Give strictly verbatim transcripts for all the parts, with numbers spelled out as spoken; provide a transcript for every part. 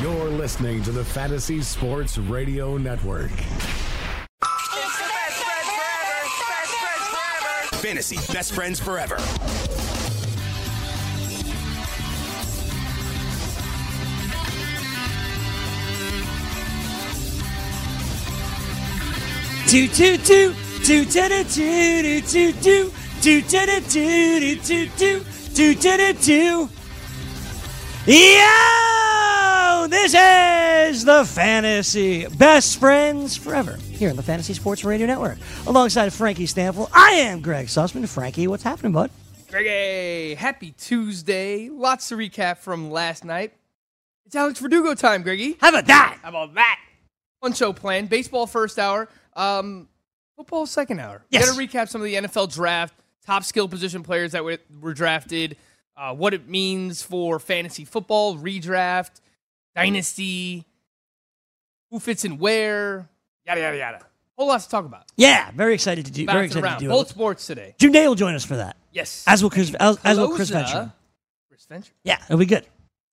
You're listening to the Fantasy Sports Radio Network. It's the best friends forever. Best friends forever. Fantasy best friends forever. Do do do do do do do do do do do do do do do do. Yo! This is the Fantasy Best Friends Forever here on the Fantasy Sports Radio Network. Alongside Frankie Stample, I am Greg Sussman. Frankie, what's happening, bud? Greggy, happy Tuesday. Lots to recap from last night. It's Alex Verdugo time, Greggy. How about that? How about that? One show planned. Baseball first hour. Um, football second hour. Yes. We're going to recap some of the N F L draft, top skill position players that were, were drafted, Uh, what it means for fantasy football, redraft, dynasty, who fits in where, yada, yada, yada. Whole lot to talk about. Yeah, very excited to do. Very excited around. to do Both it. sports today. Junaid will join us for that. Yes. As will Chris, as, as will Chris Venture. Chris Venture. Yeah, it'll be good.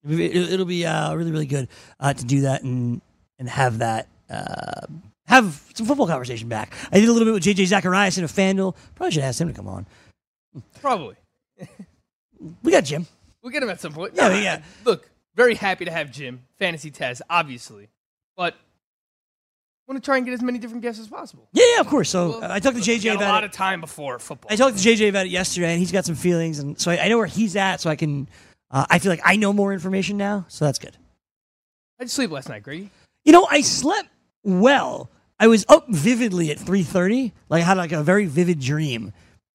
It'll be, it'll be uh, really, really good uh, to do that and and have that, uh, have some football conversation back. I did a little bit with J J. Zacharias in a Fanduel. Probably should ask him to come on. Probably. We got Jim. We'll get him at some point. Yeah, yeah. Right. Look, very happy to have Jim. Fantasy Taz, obviously. But I want to try and get as many different guests as possible. Yeah, yeah, of course. So well, I talked to J J about it. We got a lot of time before football. I talked to J J about it yesterday, and he's got some feelings. And so I, I know where he's at, so I can, uh, I feel like I know more information now. So that's good. How'd you sleep last night, Greg? You know, I slept well. I was up vividly at three thirty. Like, I had like a very vivid dream.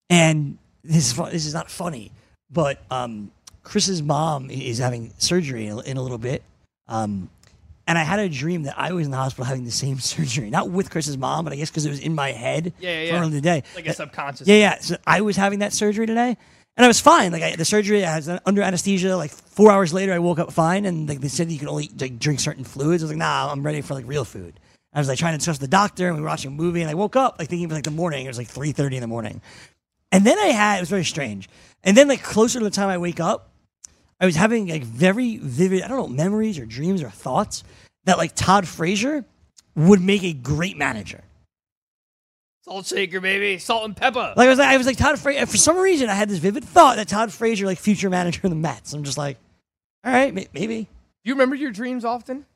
And this, this is not funny. But um, Chris's mom is having surgery in a little bit. Um, and I had a dream that I was in the hospital having the same surgery. Not with Chris's mom, but I guess because it was in my head yeah, yeah, for yeah. the day. Like a subconscious. Yeah, yeah. So I was having that surgery today. And I was fine. Like I, the surgery, I was under anesthesia. Like four hours later, I woke up fine. And like they said you could only like, drink certain fluids. I was like, nah, I'm ready for like real food. I was like trying to trust the doctor. And we were watching a movie. And I woke up like thinking it was like the morning. It was like three thirty in the morning. And then I had, it was very strange. And then, like, closer to the time I wake up, I was having, like, very vivid, I don't know, memories or dreams or thoughts that, like, Todd Frazier would make a great manager. Salt shaker, baby. Salt and pepper. Like, I was like, I was like Todd Frazier. For some reason, I had this vivid thought that Todd Frazier, like, future manager of the Mets. I'm just like, all right, maybe. Do you remember your dreams often?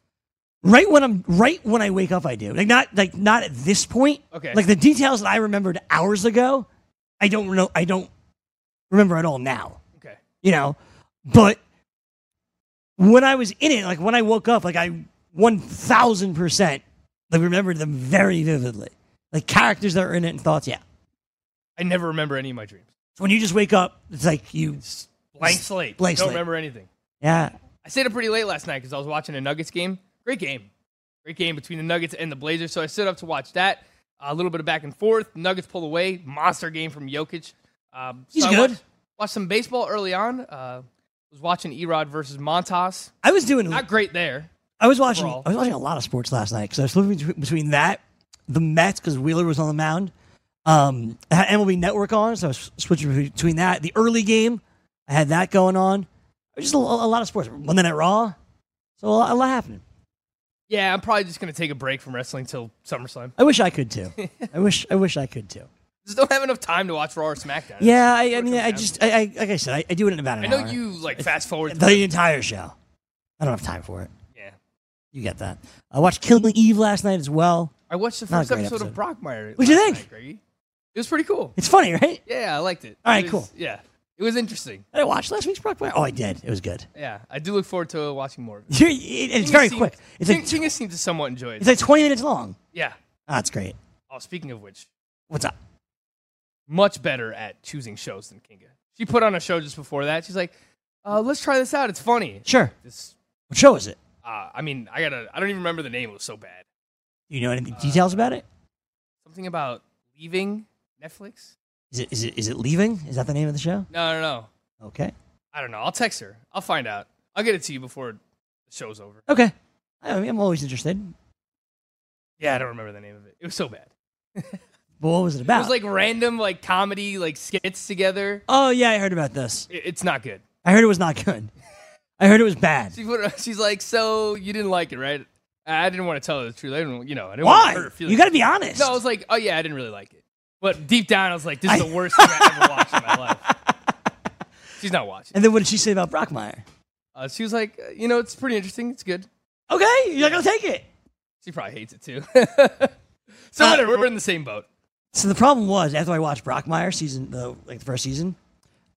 Right when I'm, right when I wake up, I do. Like, not, like, not at this point. Okay. Like, the details that I remembered hours ago, I don't know, I don't. remember at all now. Okay. You know, but when I was in it, like when I woke up, like I one thousand percent like remembered them very vividly. Like characters that are in it and thoughts, yeah. I never remember any of my dreams. So when you just wake up, it's like you... It's blank slate. Blank slate. Don't remember anything. Yeah. I stayed up pretty late last night because I was watching a Nuggets game. Great game. Great game between the Nuggets and the Blazers. So I stood up to watch that. A little bit of back and forth. Nuggets pull away. Monster game from Jokic. Um, He's so good. Watched, watched some baseball early on. Uh, was watching Erod versus Montas. I was doing not great there. I was watching. Overall. I was watching a lot of sports last night because I was flipping between that, the Mets because Wheeler was on the mound. Um, I had M L B Network on, so I was switching between that. The early game, I had that going on. Just a, a lot of sports. Monday Night Raw, so a lot, a lot happening. Yeah, I'm probably just gonna take a break from wrestling till SummerSlam. I wish I could too. I wish. I wish I could too. Just don't have enough time to watch Raw or SmackDown. Yeah, I, I mean, I just, I, I like I said, I, I do it in about an hour. I know hour. you, like, fast-forward. The it. entire show. I don't have time for it. Yeah. You get that. I watched Killing Eve last night as well. I watched the first episode, episode of Brockmire. What'd you think? Night, it was pretty cool. It's funny, right? Yeah, I liked it. All right, it was, cool. Yeah. It was interesting. Did I watch last week's Brockmire? Oh, I did. It was good. Yeah, I do look forward to watching more of it. It's very quick. Chinga seemed to somewhat enjoy it. It's like twenty minutes long. Yeah. Oh, that's great. Oh, speaking of which. What's up? Much better at choosing shows than Kinga. She put on a show just before that. She's like, uh, let's try this out. It's funny. Sure. This, what show is it? Uh, I mean, I gotta. I don't even remember the name. It was so bad. You know anything uh, details about it? Something about leaving Netflix. Is it? Is it? Is it leaving? Is that the name of the show? No, no, no. Okay. I don't know. I'll text her. I'll find out. I'll get it to you before the show's over. Okay. I mean, I'm always interested. Yeah, I don't remember the name of it. It was so bad. But what was it about? It was like random, like comedy, like skits together. Oh yeah, I heard about this. It, it's not good. I heard it was not good. I heard it was bad. She put, she's like, so you didn't like it, right? I didn't want to tell her the truth. I didn't, you know, I didn't Why? want to hurt her feelings. You got to be honest. No, I was like, oh yeah, I didn't really like it. But deep down, I was like, this is I... the worst thing I ever watched in my life. She's not watching. And then what did she say about Brockmire? Uh, she was like, you know, it's pretty interesting. It's good. Okay, you're yeah. not gonna take it. She probably hates it too. So uh, whatever, we're in the same boat. So the problem was, after I watched Brockmire season, the like the first season,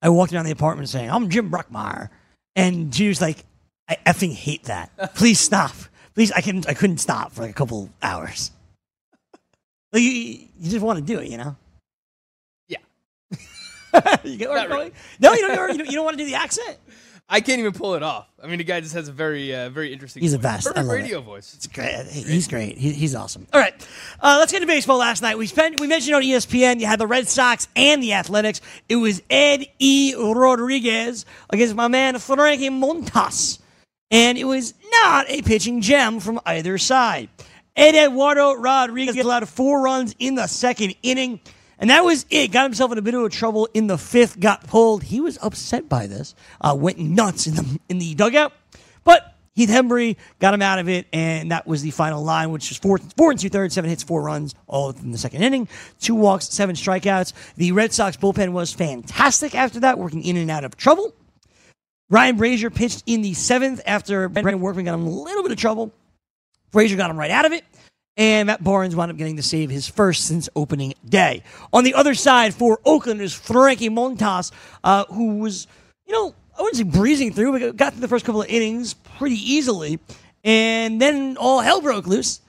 I walked around the apartment saying, "I'm Jim Brockmire," and she was like, "I effing hate that. Please stop. Please, I couldn't. I couldn't stop for like a couple hours. Like you, you just want to do it, you know? Yeah. You get where I'm going? Really. No, you don't. You don't, you don't want to do the accent. I can't even pull it off. I mean, the guy just has a very, uh, very interesting He's voice. the best. Perfect radio it. voice. It's great. He's great. He, he's awesome. All right. Uh, let's get to baseball last night. We spent, we mentioned on E S P N, you had the Red Sox and the Athletics. It was Ed E. Rodriguez against my man Frankie Montas. And it was not a pitching gem from either side. Ed Eduardo Rodriguez allowed four runs in the second inning. And that was it. Got himself in a bit of trouble in the fifth. Got pulled. He was upset by this. Uh, went nuts in the in the dugout. But Heath Hembree got him out of it, and that was the final line, which was four, four and two-thirds, seven hits, four runs, all in the second inning. Two walks, seven strikeouts. The Red Sox bullpen was fantastic after that, working in and out of trouble. Ryan Brazier pitched in the seventh after Brandon Workman got him in a little bit of trouble. Brazier got him right out of it. And Matt Barnes wound up getting to save his first since opening day. On the other side for Oakland is Frankie Montas, uh, who was, you know, I wouldn't say breezing through, but got through the first couple of innings pretty easily. And then all hell broke loose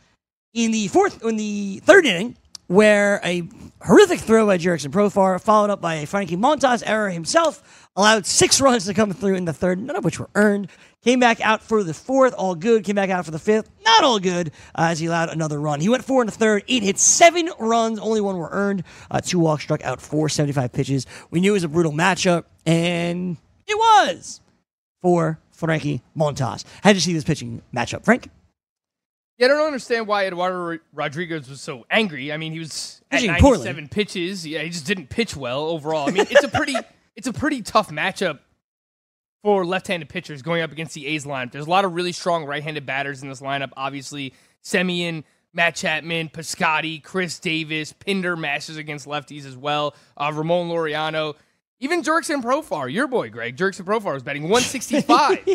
in the fourth, in the third inning, where a horrific throw by Jurickson Profar, followed up by a Frankie Montas error himself, allowed six runs to come through in the third, none of which were earned. Came back out for the fourth, all good. Came back out for the fifth, not all good, uh, as he allowed another run. He went four in the third, eight hits, seven runs, only one were earned. Uh, two walks, struck out four, seventy-five pitches. We knew it was a brutal matchup, and it was for Frankie Montas. How did you see this pitching matchup, Frank? Yeah, I don't understand why Eduardo Rodriguez was so angry. I mean, he was at ninety-seven pitches. Yeah, he just didn't pitch well overall. I mean, it's a pretty, it's a pretty tough matchup for left-handed pitchers going up against the A's lineup. There's a lot of really strong right-handed batters in this lineup. Obviously, Semien, Matt Chapman, Piscotty, Chris Davis, Pinder mashes against lefties as well. Uh, Ramon Laureano, even Jurickson Profar, your boy Greg. Jurickson Profar was batting one sixty-five.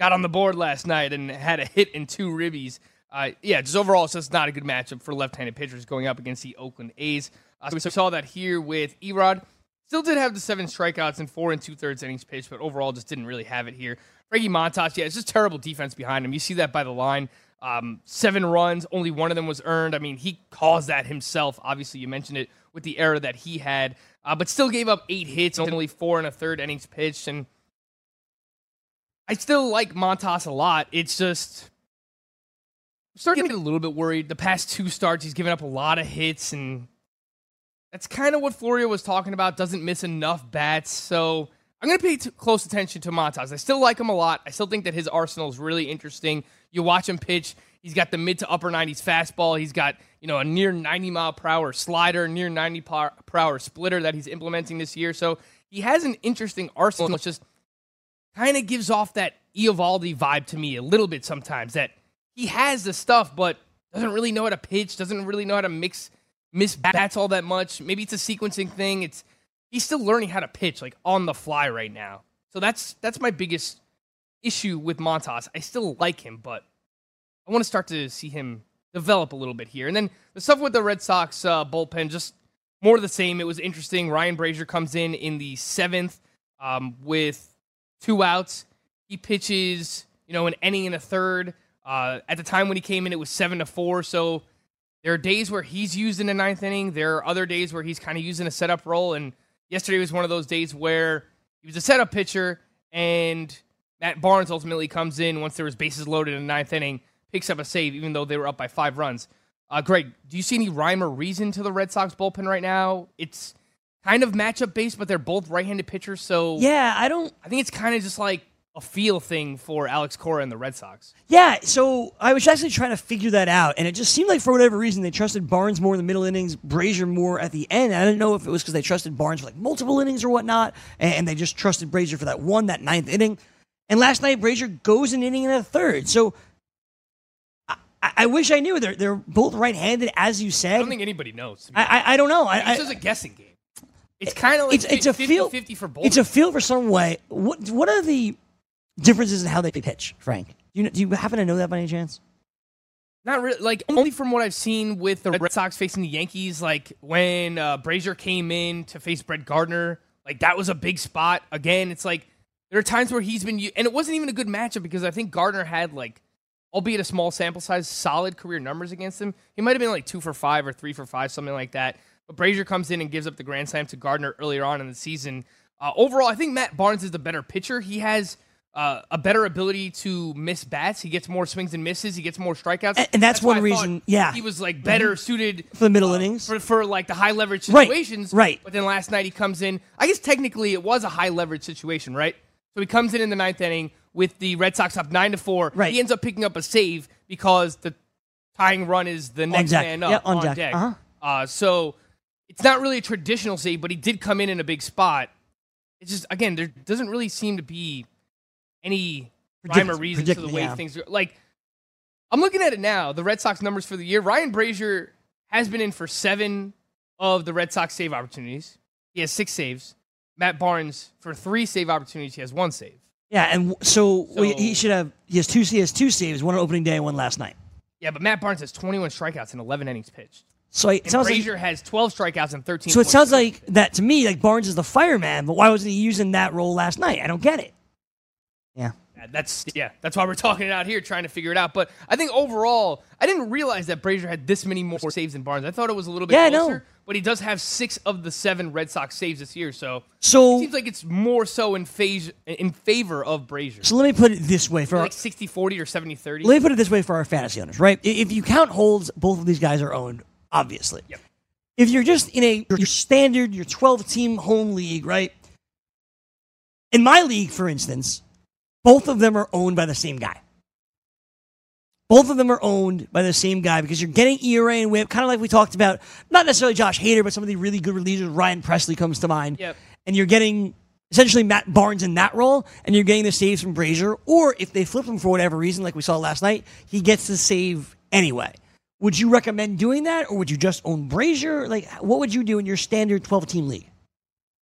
Got on the board last night and had a hit and two ribbies. Uh, yeah, just overall, it's just not a good matchup for left-handed pitchers going up against the Oakland A's. Uh, so we saw that here with Erod. Still did have the seven strikeouts and four and two-thirds innings pitched, but overall just didn't really have it here. Frankie Montas, yeah, it's just terrible defense behind him. You see that by the line. Um, seven runs, only one of them was earned. I mean, he caused that himself. Obviously, you mentioned it with the error that he had, uh, but still gave up eight hits, only four and a third innings pitched. And I still like Montas a lot. It's just I'm starting to get a little bit worried. The past two starts, he's given up a lot of hits, and that's kind of what Florio was talking about, doesn't miss enough bats. So I'm going to pay t- close attention to Montas. I still like him a lot. I still think that his arsenal is really interesting. You watch him pitch. He's got the mid to upper nineties fastball. He's got, you know, a near ninety mile per hour slider, near ninety per hour splitter that he's implementing this year. So he has an interesting arsenal. It just kind of gives off that Eovaldi vibe to me a little bit sometimes, that he has the stuff but doesn't really know how to pitch, doesn't really know how to mix miss bats all that much. Maybe it's a sequencing thing. It's he's still learning how to pitch like on the fly right now. So that's that's my biggest issue with Montas. I still like him, but I want to start to see him develop a little bit here. And then the stuff with the Red Sox uh, bullpen, just more of the same. It was interesting. Ryan Brazier comes in in the seventh um, with two outs. He pitches, you know, an inning and a third. Uh, at the time when he came in, it was seven to four. So there are days where he's used in the ninth inning. There are other days where he's kind of using a setup role. And yesterday was one of those days where he was a setup pitcher and Matt Barnes ultimately comes in once there was bases loaded in the ninth inning, picks up a save even though they were up by five runs. Uh, Greg, do you see any rhyme or reason to the Red Sox bullpen right now? It's kind of matchup-based, but they're both right-handed pitchers, so... Yeah, I don't... I think it's kind of just like a feel thing for Alex Cora and the Red Sox. Yeah, so I was actually trying to figure that out, and it just seemed like for whatever reason they trusted Barnes more in the middle innings, Brazier more at the end. I didn't know if it was because they trusted Barnes for like multiple innings or whatnot, and they just trusted Brazier for that one, that ninth inning. And last night, Brazier goes an inning and a third, so... I wish I knew. They're they're both right-handed, as you said. I don't think anybody knows. I I, I don't know. I, I, it's just a guessing game. It's kind of like it's a feel fifty for both. It's a feel for some way. What what are the differences in how they pitch, Frank? You know, do you happen to know that by any chance? Not really. Like only from what I've seen with the Red Sox facing the Yankees. Like when uh, Brazier came in to face Brett Gardner, like that was a big spot. Again, it's like there are times where he's been, and it wasn't even a good matchup because I think Gardner had like, albeit a small sample size, solid career numbers against him. He might have been like two for five or three for five, something like that. But Brazier comes in and gives up the grand slam to Gardner earlier on in the season. Uh, overall, I think Matt Barnes is the better pitcher. He has uh, a better ability to miss bats. He gets more swings and misses. He gets more strikeouts. And, and that's, that's one reason, yeah. He was like better mm-hmm. suited for the middle uh, innings, for, for like the high leverage situations. Right, right. But then last night he comes in. I guess technically it was a high leverage situation, right? So he comes in in the ninth inning with the Red Sox up nine to four. Right. He ends up picking up a save because the tying run is the next man up, yeah, on, on deck. deck. Uh-huh. Uh, so it's not really a traditional save, but he did come in in a big spot. It's just, again, there doesn't really seem to be any rhyme or reason to the way yeah. things are. Like, I'm looking at it now, the Red Sox numbers for the year. Ryan Brazier has been in for seven of the Red Sox save opportunities. He has six saves. Matt Barnes, for three save opportunities, he has one save. Yeah, and so, so he should have, he has two He has two saves, one on opening day and one last night. Yeah, but Matt Barnes has twenty-one strikeouts and eleven innings pitched. So I, it sounds Brazier like, has twelve strikeouts and thirteen. So it sounds like that to me, like Barnes is the fireman, but why wasn't he using that role last night? I don't get it. Yeah. yeah. That's yeah. That's why we're talking it out here, trying to figure it out. But I think overall, I didn't realize that Brazier had this many more saves than Barnes. I thought it was a little bit yeah, closer. No. But he does have six of the seven Red Sox saves this year, so, so it seems like it's more so in phase, in favor of Brazier. So let me put it this way. For like sixty forty or seventy thirty? Let me put it this way for our fantasy owners, right? If you count holds, both of these guys are owned, obviously. Yep. If you're just in a your standard, your twelve-team home league, right? In my league, for instance, both of them are owned by the same guy. Both of them are owned by the same guy because you're getting E R A and whip, kind of like we talked about, not necessarily Josh Hader, but some of the really good relievers. Ryan Presley comes to mind. Yep. And you're getting essentially Matt Barnes in that role, and you're getting the saves from Brazier. Or if they flip him for whatever reason, like we saw last night, he gets the save anyway. Would you recommend doing that, or would you just own Brazier? Like, what would you do in your standard twelve-team league?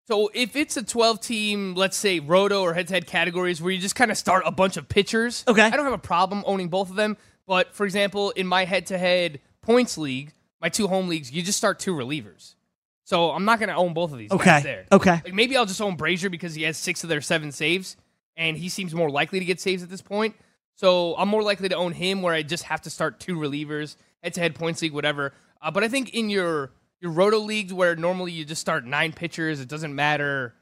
So if it's a twelve-team, let's say, roto or head-to-head categories where you just kind of start a bunch of pitchers, okay. I don't have a problem owning both of them. But, for example, in my head-to-head points league, my two home leagues, you just start two relievers. So I'm not going to own both of these okay. guys there. Okay. Like maybe I'll just own Brazier because he has six of their seven saves, and he seems more likely to get saves at this point. So I'm more likely to own him where I just have to start two relievers, head-to-head points league, whatever. Uh, but I think in your, your roto leagues where normally you just start nine pitchers, it doesn't matter,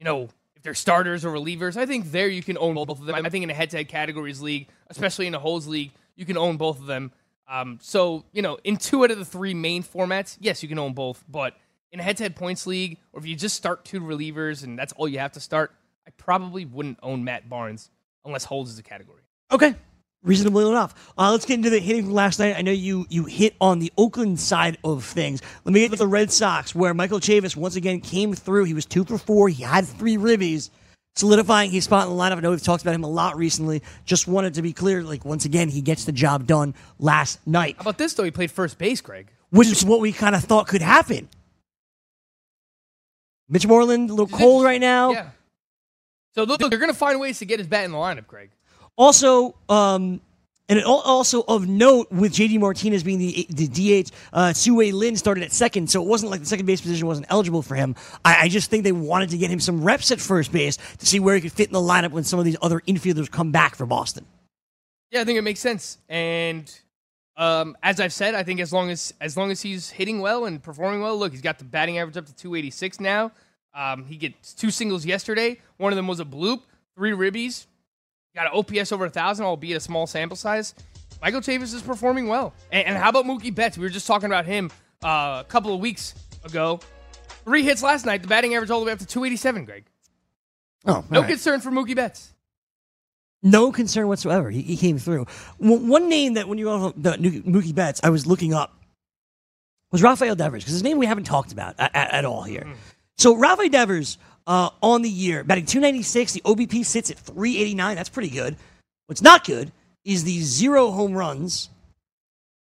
you know, they're starters or relievers. I think there you can own both of them. I think in a head-to-head categories league, especially in a holds league, you can own both of them. Um, so, you know, in two out of the three main formats, yes, you can own both. But in a head-to-head points league, or if you just start two relievers and that's all you have to start, I probably wouldn't own Matt Barnes unless holds is a category. Okay. Reasonably enough. Uh, let's get into the hitting from last night. I know you you hit on the Oakland side of things. Let me get to the Red Sox, where Michael Chavis once again came through. He was two for four. He had three ribbies, solidifying his spot in the lineup. I know we've talked about him a lot recently. Just wanted to be clear, like, once again, he gets the job done last night. How about this, though? He played first base, Greg. Which is what we kind of thought could happen. Mitch Moreland, a little cold right now. Yeah. So, look, look they're going to find ways to get his bat in the lineup, Greg. Also, um, and it also of note, with J D Martinez being the the D H, uh, Tsui Lin started at second, so it wasn't like the second base position wasn't eligible for him. I, I just think they wanted to get him some reps at first base to see where he could fit in the lineup when some of these other infielders come back for Boston. Yeah, I think it makes sense. And um, as I've said, I think as long as as long as he's hitting well and performing well, look, he's got the batting average up to two eighty-six now. Um, he gets two singles yesterday. One of them was a bloop, three ribbies. got an O P S over one thousand, albeit a small sample size. Michael Chavis is performing well. And, and how about Mookie Betts? We were just talking about him uh, a couple of weeks ago. Three hits last night. The batting average all the way up to two eighty-seven, Greg. Oh, no right. concern for Mookie Betts. No concern whatsoever. He, he came through. One name that when you go the Mookie Betts, I was looking up was Rafael Devers, because his name we haven't talked about at, at all here. Mm. So Rafael Devers uh, on the year, batting two ninety-six, the O B P sits at three eighty-nine. That's pretty good. What's not good is the zero home runs,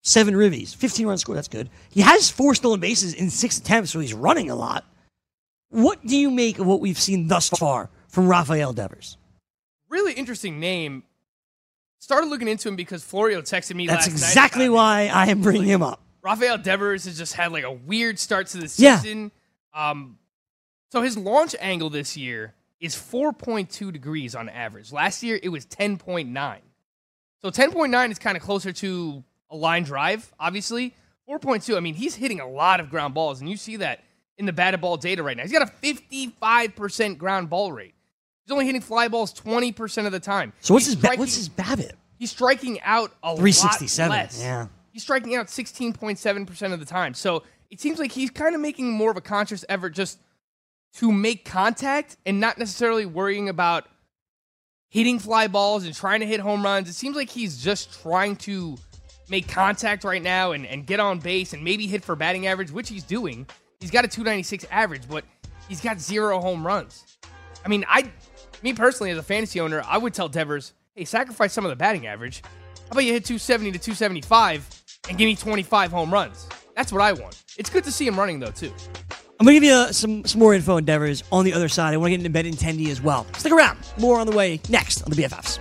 seven ribbies, fifteen runs scored. That's good. He has four stolen bases in six attempts, so he's running a lot. What do you make of what we've seen thus far from Rafael Devers? Really interesting name. Started looking into him because Florio texted me That's last night. That's exactly why I am bringing him up. Rafael Devers has just had like a weird start to the season. Yeah. Um, so his launch angle this year is four point two degrees on average. Last year, it was ten point nine. So ten point nine is kind of closer to a line drive, obviously. four point two, I mean, he's hitting a lot of ground balls, and you see that in the batted ball data right now. He's got a fifty-five percent ground ball rate. He's only hitting fly balls twenty percent of the time. So what's he's his ba- what's his BABIP? He's striking out a three sixty-seven, lot less. Yeah. He's striking out sixteen point seven percent of the time. So it seems like he's kind of making more of a conscious effort just to make contact and not necessarily worrying about hitting fly balls and trying to hit home runs. It seems like he's just trying to make contact right now and, and get on base and maybe hit for batting average, which he's doing. He's got a two ninety-six average, but he's got zero home runs. I mean, I... Me personally, as a fantasy owner, I would tell Devers, hey, sacrifice some of the batting average. How about you hit two seventy to two seventy-five and give me twenty-five home runs? That's what I want. It's good to see him running, though, too. I'm going to give you uh, some, some more info on Devers on the other side. I want to get into Benintendi as well. Stick around. More on the way next on the B F Fs.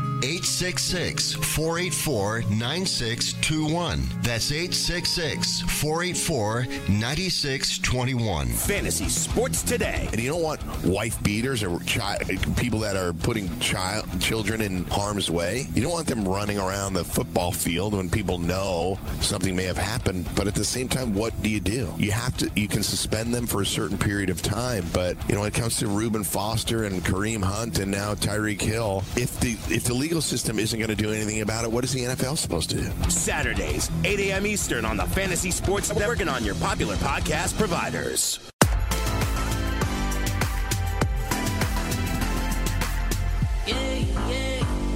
eight six six, four eight four, nine six two one. That's eight six six, four eight four, nine six two one. Fantasy Sports Today. And you don't want wife beaters or chi- people that are putting child children in harm's way. You don't want them running around the football field when people know something may have happened. But at the same time, what do you do? You have to. You can suspend them for a certain period of time. But you know, when it comes to Reuben Foster and Kareem Hunt and now Tyreek Hill, if the if the league system isn't going to do anything about it, what is the N F L supposed to do? Saturdays, eight a.m. Eastern on the Fantasy Sports Network and on your popular podcast providers.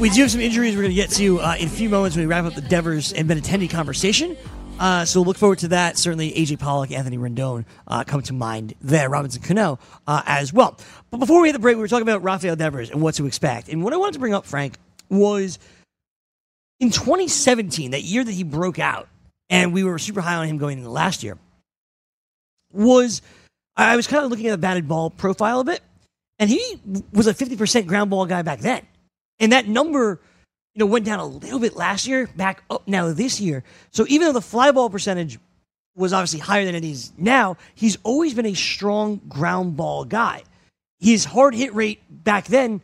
We do have some injuries we're going to get to uh, in a few moments when we wrap up the Devers and Benintendi conversation. Uh, so look forward to that. Certainly, A J. Pollock, Anthony Rendon uh, come to mind there. Robinson Cano uh, as well. But before we hit the break, we were talking about Rafael Devers and what to expect. And what I wanted to bring up, Frank, was in twenty seventeen, that year that he broke out, and we were super high on him going into last year, was I was kind of looking at the batted ball profile a bit, and he was a fifty percent ground ball guy back then. And that number, you know, went down a little bit last year, back up now this year. So even though the fly ball percentage was obviously higher than it is now, he's always been a strong ground ball guy. His hard hit rate back then,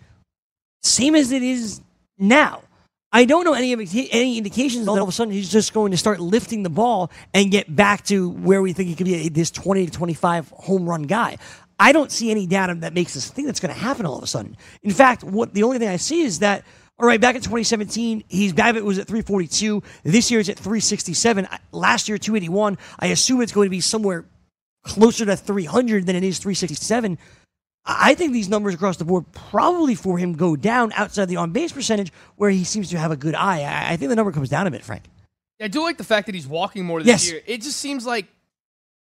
same as it is now. I don't know any of any indications that all of a sudden he's just going to start lifting the ball and get back to where we think he could be this twenty to twenty-five home run guy. I don't see any data that makes us think that's going to happen all of a sudden. In fact, what the only thing I see is that, all right, back in twenty seventeen, his BABIP was at three forty-two. This year it's at three sixty-seven. Last year, two eighty-one. I assume it's going to be somewhere closer to three hundred than it is three sixty-seven. I think these numbers across the board probably for him go down outside the on-base percentage where he seems to have a good eye. I think the number comes down a bit, Frank. I do like the fact that he's walking more this yes. year. It just seems like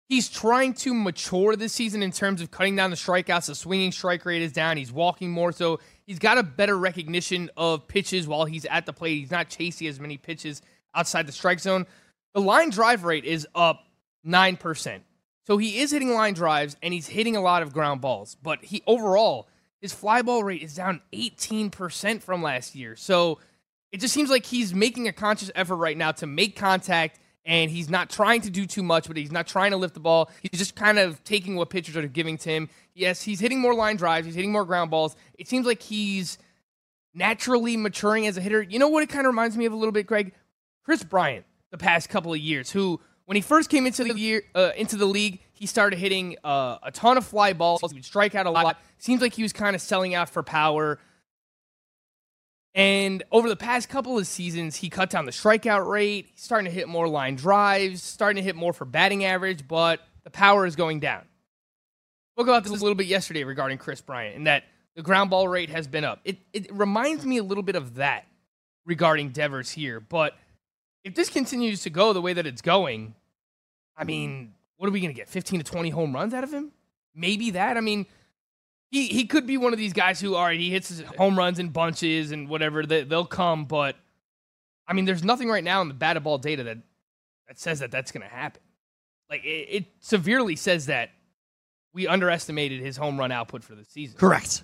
he's trying to mature this season in terms of cutting down the strikeouts. The swinging strike rate is down. He's walking more, so he's got a better recognition of pitches while he's at the plate. He's not chasing as many pitches outside the strike zone. The line drive rate is up nine percent. So he is hitting line drives, and he's hitting a lot of ground balls. But he overall, his fly ball rate is down eighteen percent from last year. So it just seems like he's making a conscious effort right now to make contact, and he's not trying to do too much, but he's not trying to lift the ball. He's just kind of taking what pitchers are giving to him. Yes, he's hitting more line drives. He's hitting more ground balls. It seems like he's naturally maturing as a hitter. You know what it kind of reminds me of a little bit, Greg? Chris Bryant, the past couple of years, who when he first came into the year, uh, into the league, he started hitting uh, a ton of fly balls. He would strike out a lot. Seems like he was kind of selling out for power. And over the past couple of seasons, he cut down the strikeout rate. He's starting to hit more line drives, starting to hit more for batting average, but the power is going down. Spoke about this a little bit yesterday regarding Chris Bryant and that the ground ball rate has been up. It, it reminds me a little bit of that regarding Devers here, but if this continues to go the way that it's going, I mean, what are we going to get, fifteen to twenty home runs out of him? Maybe that. I mean, He he could be one of these guys who, all right, he hits his home runs in bunches and whatever, they, they'll come, but, I mean, there's nothing right now in the batted ball data that, that says that that's going to happen. Like, it, it severely says that we underestimated his home run output for the season. Correct.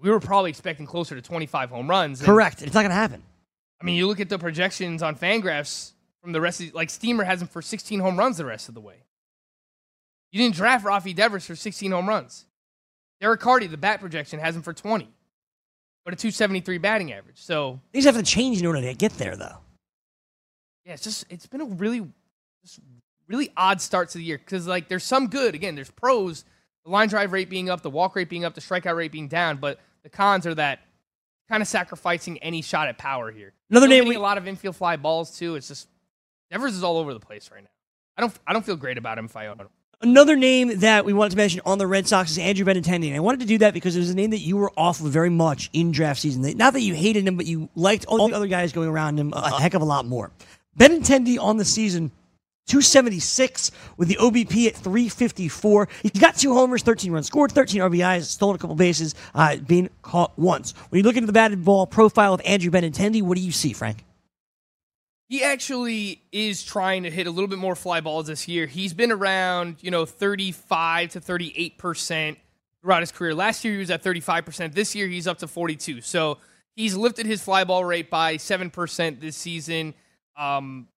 We were probably expecting closer to twenty-five home runs. Correct. It's not going to happen. I mean, you look at the projections on FanGraphs from the rest of, like, Steamer has him for sixteen home runs the rest of the way. You didn't draft Rafael Devers for sixteen home runs. Derek Hardy, the bat projection, has him for twenty, but a two seventy-three batting average. So they just have to change in order to get there, though. Yeah, it's just it's been a really, just really odd start to the year because like there's some good. Again, there's pros: the line drive rate being up, the walk rate being up, the strikeout rate being down. But the cons are that kind of sacrificing any shot at power here. Another name, we a lot of infield fly balls too. It's just Devers is all over the place right now. I don't I don't feel great about him if I own him. Another name that we wanted to mention on the Red Sox is Andrew Benintendi. And I wanted to do that because it was a name that you were off very much in draft season. Not that you hated him, but you liked all the other guys going around him a heck of a lot more. Benintendi on the season, two seventy-six with the O B P at three fifty-four. He's got two homers, thirteen runs scored, thirteen R B Is, stolen a couple bases, uh, being caught once. When you look into the batted ball profile of Andrew Benintendi, what do you see, Frank? He actually is trying to hit a little bit more fly balls this year. He's been around, you know, thirty-five to thirty-eight percent throughout his career. Last year, he was at thirty-five percent. This year, he's up to forty-two. So he's lifted his fly ball rate by seven percent this season. Um,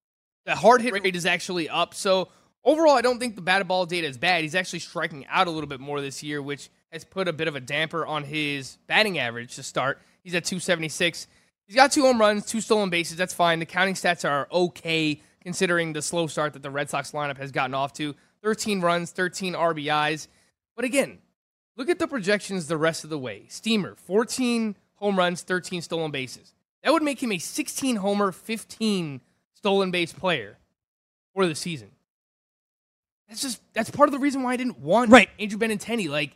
the hard hit rate is actually up. So overall, I don't think the batted ball data is bad. He's actually striking out a little bit more this year, which has put a bit of a damper on his batting average to start. He's at two seventy-six. He's got two home runs, two stolen bases. That's fine. The counting stats are okay, considering the slow start that the Red Sox lineup has gotten off to. thirteen runs, thirteen R B Is. But again, look at the projections the rest of the way. Steamer, fourteen home runs, thirteen stolen bases. That would make him a sixteen-homer, fifteen-stolen-base player for the season. That's just that's part of the reason why I didn't want right. Andrew Benintendi. Like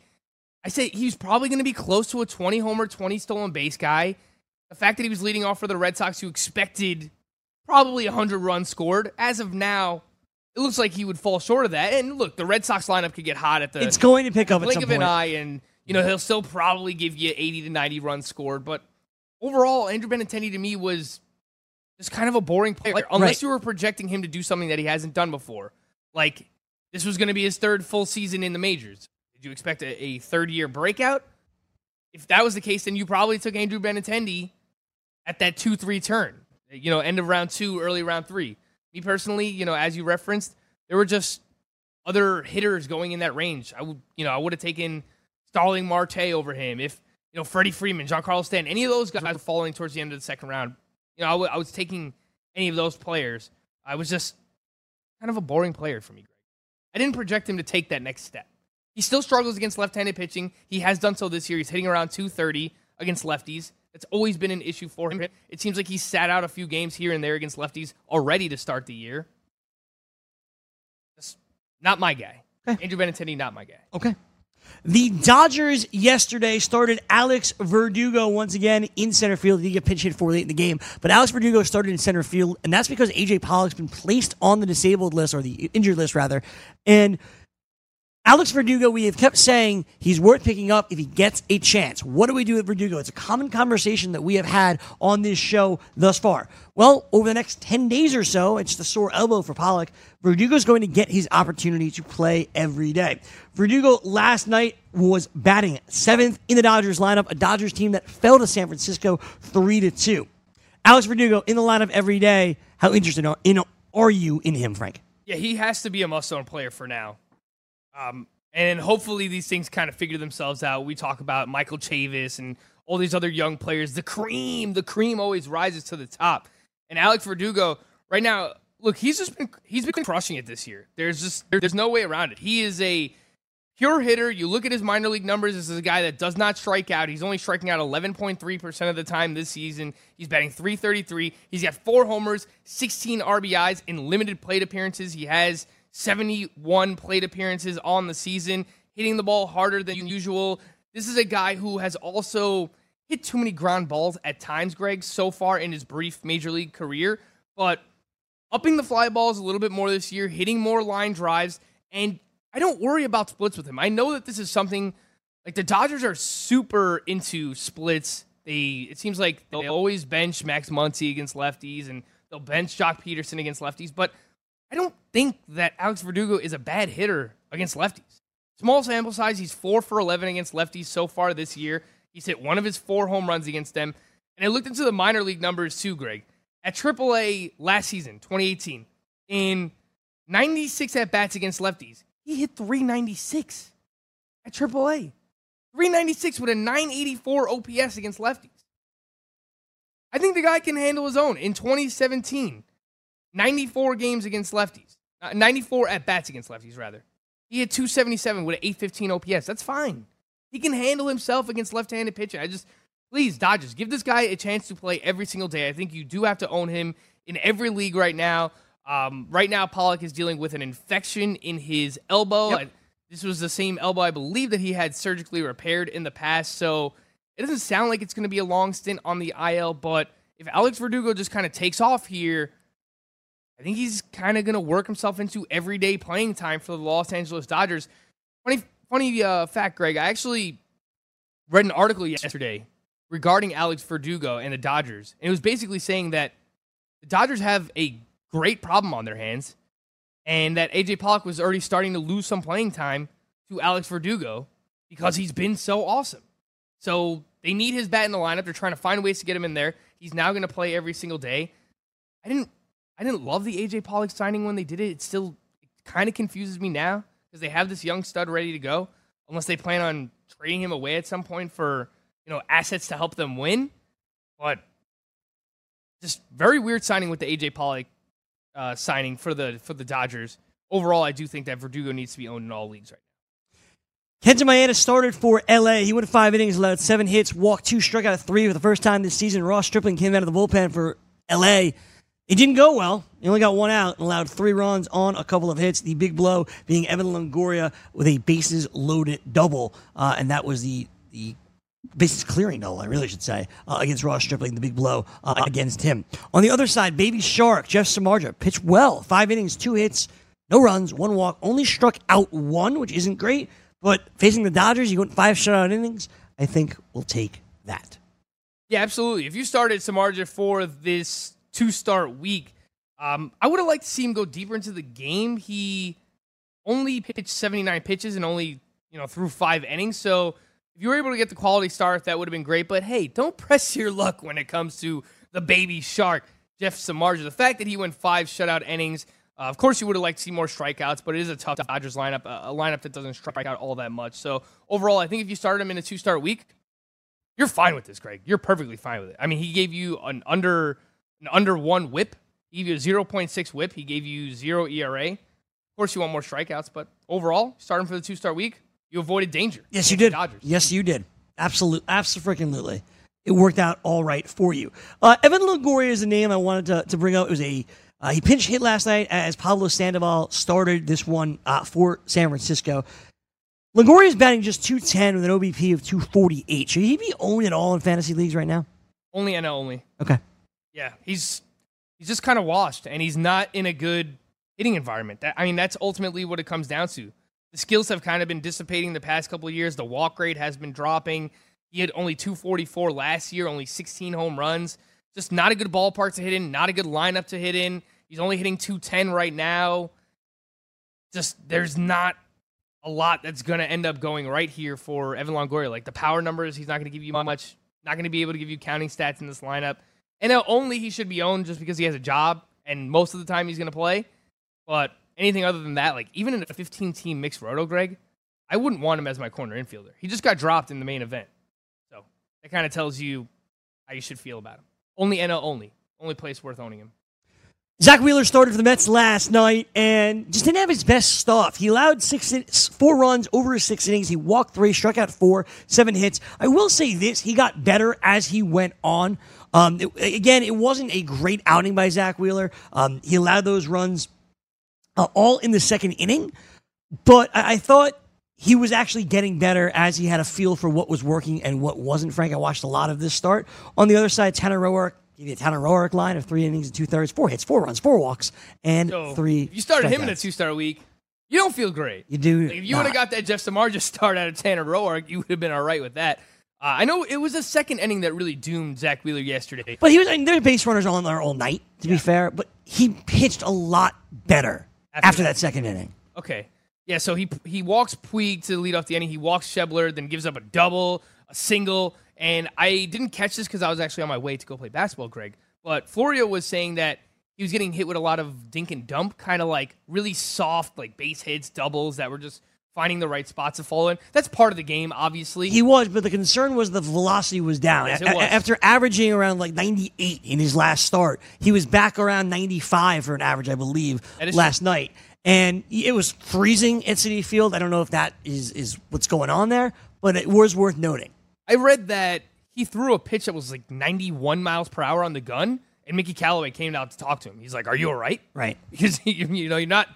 I said, he's probably going to be close to a twenty-homer, twenty-stolen-base guy. The fact that he was leading off for the Red Sox, who expected probably one hundred runs scored, as of now, it looks like he would fall short of that. And look, the Red Sox lineup could get hot at the it's going to pick up blink at some of point. An eye, and you know he'll still probably give you eighty to ninety runs scored. But overall, Andrew Benintendi to me was just kind of a boring player, unless right. you were projecting him to do something that he hasn't done before. Like this was going to be his third full season in the majors. Did you expect a, a third-year breakout? If that was the case, then you probably took Andrew Benintendi at that two three turn, you know, end of round two, early round three. Me personally, you know, as you referenced, there were just other hitters going in that range. I would, you know, I would have taken Starling Marte over him if, you know, Freddie Freeman, Giancarlo Stanton, any of those guys were falling towards the end of the second round. You know, I, w- I was taking any of those players. I was just kind of a boring player for me, Greg. I didn't project him to take that next step. He still struggles against left-handed pitching. He has done so this year. He's hitting around two thirty against lefties. That's always been an issue for him. It seems like he's sat out a few games here and there against lefties already to start the year. Just not my guy. Okay. Andrew Benintendi, not my guy. Okay. The Dodgers yesterday started Alex Verdugo once again in center field. He did get pinch hit for late in the game, but Alex Verdugo started in center field, and that's because A J. Pollock's been placed on the disabled list, or the injured list, rather. And Alex Verdugo, we have kept saying he's worth picking up if he gets a chance. What do we do with Verdugo? It's a common conversation that we have had on this show thus far. Well, over the next ten days or so, it's the sore elbow for Pollock. Verdugo's going to get his opportunity to play every day. Verdugo last night was batting seventh in the Dodgers lineup, a Dodgers team that fell to San Francisco three to two. Alex Verdugo in the lineup every day. How interested are, in, are you in him, Frank? Yeah, he has to be a must-own player for now. Um, and hopefully these things kind of figure themselves out. We talk about Michael Chavis and all these other young players. The cream, the cream always rises to the top. And Alex Verdugo, right now, look, he's just been he's been crushing it this year. There's just there's no way around it. He is a pure hitter. You look at his minor league numbers. This is a guy that does not strike out. He's only striking out eleven point three percent of the time this season. He's batting three thirty-three. He's got four homers, sixteen R B Is in limited plate appearances. He has seventy-one plate appearances on the season, hitting the ball harder than usual. This is a guy who has also hit too many ground balls at times, Greg, so far in his brief major league career. But upping the fly balls a little bit more this year, hitting more line drives, and I don't worry about splits with him. I know that this is something, like the Dodgers are super into splits. They It seems like they'll always bench Max Muncy against lefties, and they'll bench Jock Peterson against lefties, but I don't think that Alex Verdugo is a bad hitter against lefties. Small sample size, he's four for eleven against lefties so far this year. He's hit one of his four home runs against them. And I looked into the minor league numbers too, Greg. At triple A last season, twenty eighteen, in ninety-six at-bats against lefties, he hit three ninety-six at triple A. three ninety-six with a nine eighty-four O P S against lefties. I think the guy can handle his own. In twenty seventeen, ninety-four games against lefties. Uh, ninety-four at-bats against lefties, rather. He had two seventy-seven with an eight fifteen O P S. That's fine. He can handle himself against left-handed pitching. I just, please, Dodgers, give this guy a chance to play every single day. I think you do have to own him in every league right now. Um, right now, Pollock is dealing with an infection in his elbow. Yep. I, this was the same elbow, I believe, that he had surgically repaired in the past. So it doesn't sound like it's going to be a long stint on the I L, but if Alex Verdugo just kind of takes off here, I think he's kind of going to work himself into everyday playing time for the Los Angeles Dodgers. Funny, funny uh, fact, Greg, I actually read an article yesterday regarding Alex Verdugo and the Dodgers. And it was basically saying that the Dodgers have a great problem on their hands and that A J. Pollock was already starting to lose some playing time to Alex Verdugo because he's been so awesome. So they need his bat in the lineup. They're trying to find ways to get him in there. He's now going to play every single day. I didn't... I didn't love the A J. Pollock signing when they did it. It still kind of confuses me now because they have this young stud ready to go unless they plan on trading him away at some point for, you know, assets to help them win. But just very weird signing with the A J. Pollock uh, signing for the for the Dodgers. Overall, I do think that Verdugo needs to be owned in all leagues right now. Kenta Maeda started for L A. He went five innings, allowed seven hits, walked two, struck out three for the first time this season. Ross Stripling came out of the bullpen for L A. It didn't go well. He only got one out and allowed three runs on a couple of hits. The big blow being Evan Longoria with a bases-loaded double, uh, and that was the, the bases-clearing double, I really should say, uh, against Ross Stripling, the big blow uh, against him. On the other side, Baby Shark, Jeff Samardzija, pitched well. Five innings, two hits, no runs, one walk. Only struck out one, which isn't great, but facing the Dodgers, you went five shutout innings. I think we'll take that. Yeah, absolutely. If you started Samardzija for this two-start week. Um, I would have liked to see him go deeper into the game. He only pitched seventy-nine pitches and only, you know, threw five innings. So if you were able to get the quality start, that would have been great. But hey, don't press your luck when it comes to the Baby Shark, Jeff Samardzija. The fact that he went five shutout innings, uh, of course you would have liked to see more strikeouts, but it is a tough Dodgers lineup, a lineup that doesn't strike out all that much. So overall, I think if you started him in a two-start week, you're fine with this, Greg. You're perfectly fine with it. I mean, he gave you an under an under one whip. He gave you a point six whip. He gave you zero E R A. Of course, you want more strikeouts, but overall, starting for the two-star week, you avoided danger. Yes, you did. Dodgers. Yes, you did. Absolutely. Absolutely. It worked out all right for you. Uh, Evan Longoria is a name I wanted to, to bring up. It was a uh, he pinch hit last night as Pablo Sandoval started this one uh, for San Francisco. Longoria is batting just two ten with an O B P of two forty-eight. Should he be owned at all in fantasy leagues right now? Only N L only. Okay. Yeah, he's he's just kind of washed, and he's not in a good hitting environment. That, I mean, that's ultimately what it comes down to. The skills have kind of been dissipating the past couple of years. The walk rate has been dropping. He had only two forty-four last year, only sixteen home runs. Just not a good ballpark to hit in, not a good lineup to hit in. He's only hitting two ten right now. Just there's not a lot that's going to end up going right here for Evan Longoria. Like the power numbers, he's not going to give you much. Not going to be able to give you counting stats in this lineup. And only he should be owned just because he has a job, and most of the time he's going to play. But anything other than that, like even in a fifteen-team mixed roto, Greg, I wouldn't want him as my corner infielder. He just got dropped in the main event. So that kind of tells you how you should feel about him. Only N L only. Only place worth owning him. Zach Wheeler started for the Mets last night and just didn't have his best stuff. He allowed six in- four runs over his six innings. He walked three, struck out four, seven hits. I will say this, he got better as he went on. Um, it, again, it wasn't a great outing by Zach Wheeler. Um, he allowed those runs uh, all in the second inning, but I-, I thought he was actually getting better as he had a feel for what was working and what wasn't. Frank, I watched a lot of this start. On the other side, Tanner Roark, give you a Tanner Roark line of three innings and two-thirds, four hits, four runs, four walks, and so three if you started him outs. In a two-star week, you don't feel great. You do like if you would have got that Jeff Samardzija start out of Tanner Roark, you would have been all right with that. Uh, I know it was the second inning that really doomed Zach Wheeler yesterday. But he was, I mean, there were base runners on there all night, to yeah. be fair, but he pitched a lot better after, after that second inning. Okay. Yeah, so he he walks Puig to lead off the inning. He walks Schebler, then gives up a double, a single, and I didn't catch this because I was actually on my way to go play basketball, Greg. But Florio was saying that he was getting hit with a lot of dink and dump, kind of like really soft, like base hits, doubles that were just finding the right spots to fall in. That's part of the game, obviously. He was, but the concern was the velocity was down. Yes, it was. A- after averaging around like ninety-eight in his last start, he was back around ninety-five for an average, I believe, last true. night. And it was freezing at Citi Field. I don't know if that is, is what's going on there, but it was worth noting. I read that he threw a pitch that was like ninety-one miles per hour on the gun, and Mickey Callaway came out to talk to him. He's like, "Are you all right?" Right. Because you know you're not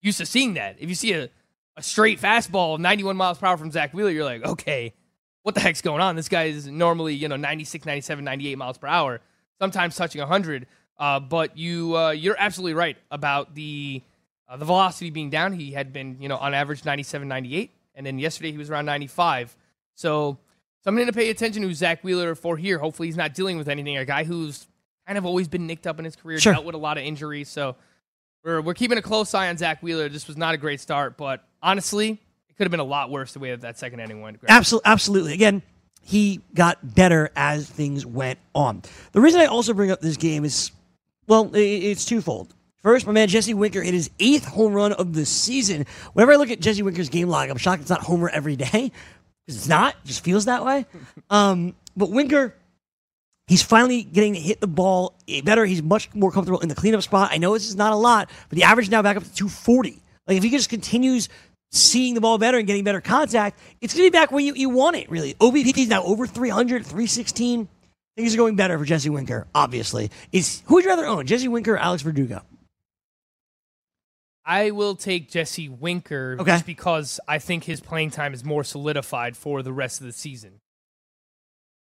used to seeing that. If you see a, a straight fastball, ninety-one miles per hour from Zach Wheeler, you're like, "Okay, what the heck's going on?" This guy is normally you know ninety-six, ninety-seven, ninety-eight miles per hour, sometimes touching one hundred. Uh, but you uh, you're absolutely right about the uh, the velocity being down. He had been you know on average ninety-seven, ninety-eight, and then yesterday he was around ninety-five. So. So I'm going to pay attention to Zach Wheeler for here. Hopefully he's not dealing with anything. A guy who's kind of always been nicked up in his career, sure. dealt with a lot of injuries. So we're we're keeping a close eye on Zach Wheeler. This was not a great start, but honestly, it could have been a lot worse the way that, that second inning went. Absolutely. Absolutely. Again, he got better as things went on. The reason I also bring up this game is, well, it's twofold. First, my man Jesse Winker hit his eighth home run of the season. Whenever I look at Jesse Winker's game log, I'm shocked it's not homer every day. It's not. It just feels that way. Um, but Winker, he's finally getting to hit the ball better. He's much more comfortable in the cleanup spot. I know this is not a lot, but the average now back up to two forty. Like if he just continues seeing the ball better and getting better contact, it's going to be back where you, you want it, really. O B P is now over three hundred, three sixteen. Things are going better for Jesse Winker, obviously. Is who would you rather own, Jesse Winker or Alex Verdugo? I will take Jesse Winker okay. just because I think his playing time is more solidified for the rest of the season.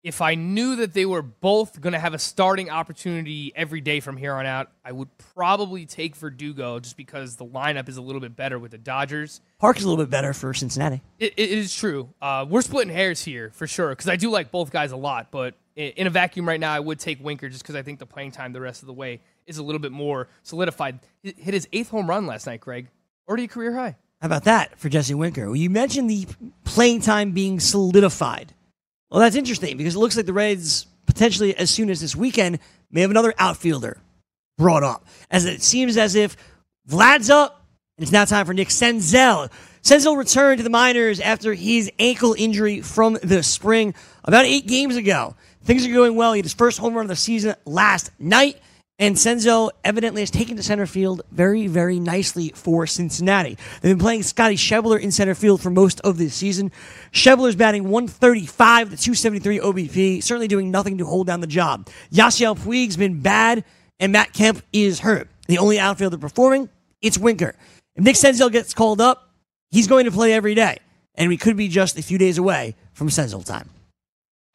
If I knew that they were both going to have a starting opportunity every day from here on out, I would probably take Verdugo just because the lineup is a little bit better with the Dodgers. Park is a little bit better for Cincinnati. It, it is true. Uh, we're splitting hairs here for sure because I do like both guys a lot, but in a vacuum right now, I would take Winker just because I think the playing time the rest of the way is a little bit more solidified. He hit his eighth home run last night, Greg. Already a career high. How about that for Jesse Winker? Well, you mentioned the playing time being solidified. Well, that's interesting because it looks like the Reds, potentially as soon as this weekend, may have another outfielder brought up. As it seems as if Vlad's up, and it's now time for Nick Senzel. Senzel returned to the minors after his ankle injury from the spring about eight games ago. Things are going well. He had his first home run of the season last night. And Senzo evidently has taken to center field very, very nicely for Cincinnati. They've been playing Scotty Scheffler in center field for most of this season. Scheffler's batting one thirty-five, the two seventy-three O B P, certainly doing nothing to hold down the job. Yasiel Puig's been bad, and Matt Kemp is hurt. The only outfielder performing, it's Winker. If Nick Senzel gets called up, he's going to play every day. And we could be just a few days away from Senzel time.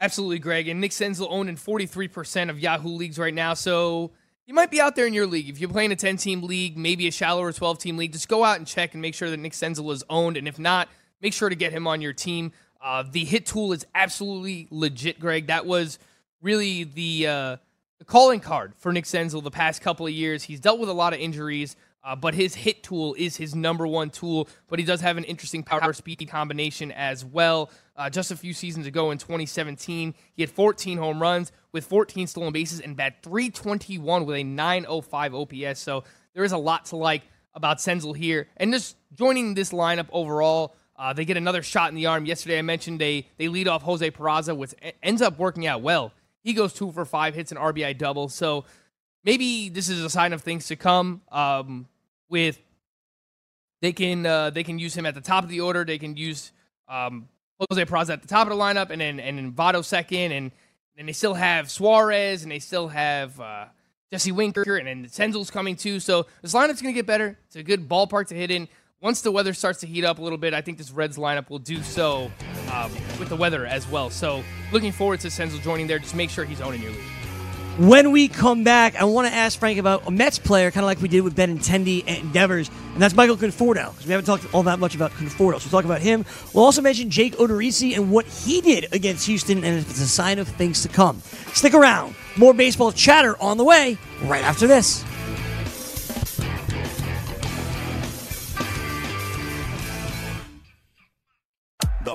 Absolutely, Greg. And Nick Senzel owned in forty-three percent of Yahoo leagues right now, so you might be out there in your league. If you're playing a ten-team league, maybe a shallower twelve-team league, just go out and check and make sure that Nick Senzel is owned. And if not, make sure to get him on your team. Uh, the hit tool is absolutely legit, Greg. That was really the, uh, the calling card for Nick Senzel the past couple of years. He's dealt with a lot of injuries, uh, but his hit tool is his number one tool. But he does have an interesting power-speed combination as well. Uh, just a few seasons ago in twenty seventeen, he had fourteen home runs with fourteen stolen bases and bat three twenty-one with a nine oh five O P S. So there is a lot to like about Senzel here. And just joining this lineup overall, uh, they get another shot in the arm. Yesterday I mentioned they, they lead off Jose Peraza, which ends up working out well. He goes two for five, hits an R B I double. So maybe this is a sign of things to come. Um, with they can uh, they can use him at the top of the order. They can use Um, Jose Peraza at the top of the lineup, and then and then Votto second, and and they still have Suarez, and they still have uh, Jesse Winker, and then Senzel's coming too. So this lineup's going to get better. It's a good ballpark to hit in. Once the weather starts to heat up a little bit, I think this Reds lineup will do so um, with the weather as well. So looking forward to Senzel joining there. Just make sure he's owning your league. When we come back, I want to ask Frank about a Mets player, kind of like we did with Benintendi and Devers, and that's Michael Conforto, because we haven't talked all that much about Conforto, so we'll talk about him. We'll also mention Jake Odorizzi and what he did against Houston, and if it's a sign of things to come. Stick around. More baseball chatter on the way right after this. The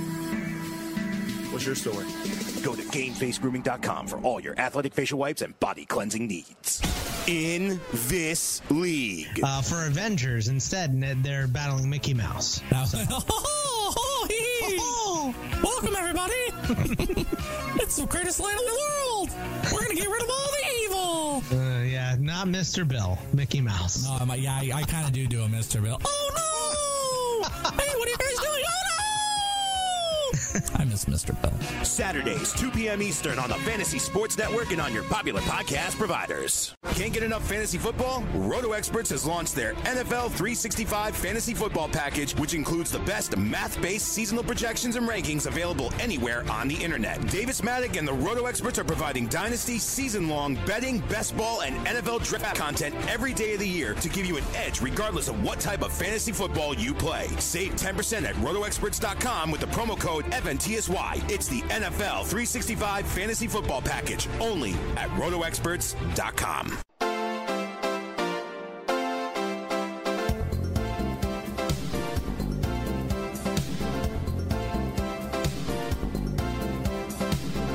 What's your story? Go to game face grooming dot com for all your athletic facial wipes and body cleansing needs. In this league. Uh, for Avengers, instead, Ned, they're battling Mickey Mouse. Outside. Oh, oh, oh, hee, hee. Oh, oh. Welcome, everybody. It's the greatest land in the world. We're going to get rid of all the evil. Uh, yeah, not Mister Bill. Mickey Mouse. No, I'm, yeah, I, I kind of do do a Mister Bill. Oh, no. Hey, what are you guys doing? Oh, no. I miss Mister Bell. Saturdays, two p.m. Eastern on the Fantasy Sports Network and on your popular podcast providers. Can't get enough fantasy football? RotoExperts has launched their N F L three sixty-five Fantasy Football Package, which includes the best math-based seasonal projections and rankings available anywhere on the internet. Davis Maddock and the RotoExperts are providing dynasty, season-long betting, best ball, and N F L draft content every day of the year to give you an edge regardless of what type of fantasy football you play. Save ten percent at roto experts dot com with the promo code F N T S Y. It's the N F L three sixty-five Fantasy Football Package, only at roto experts dot com.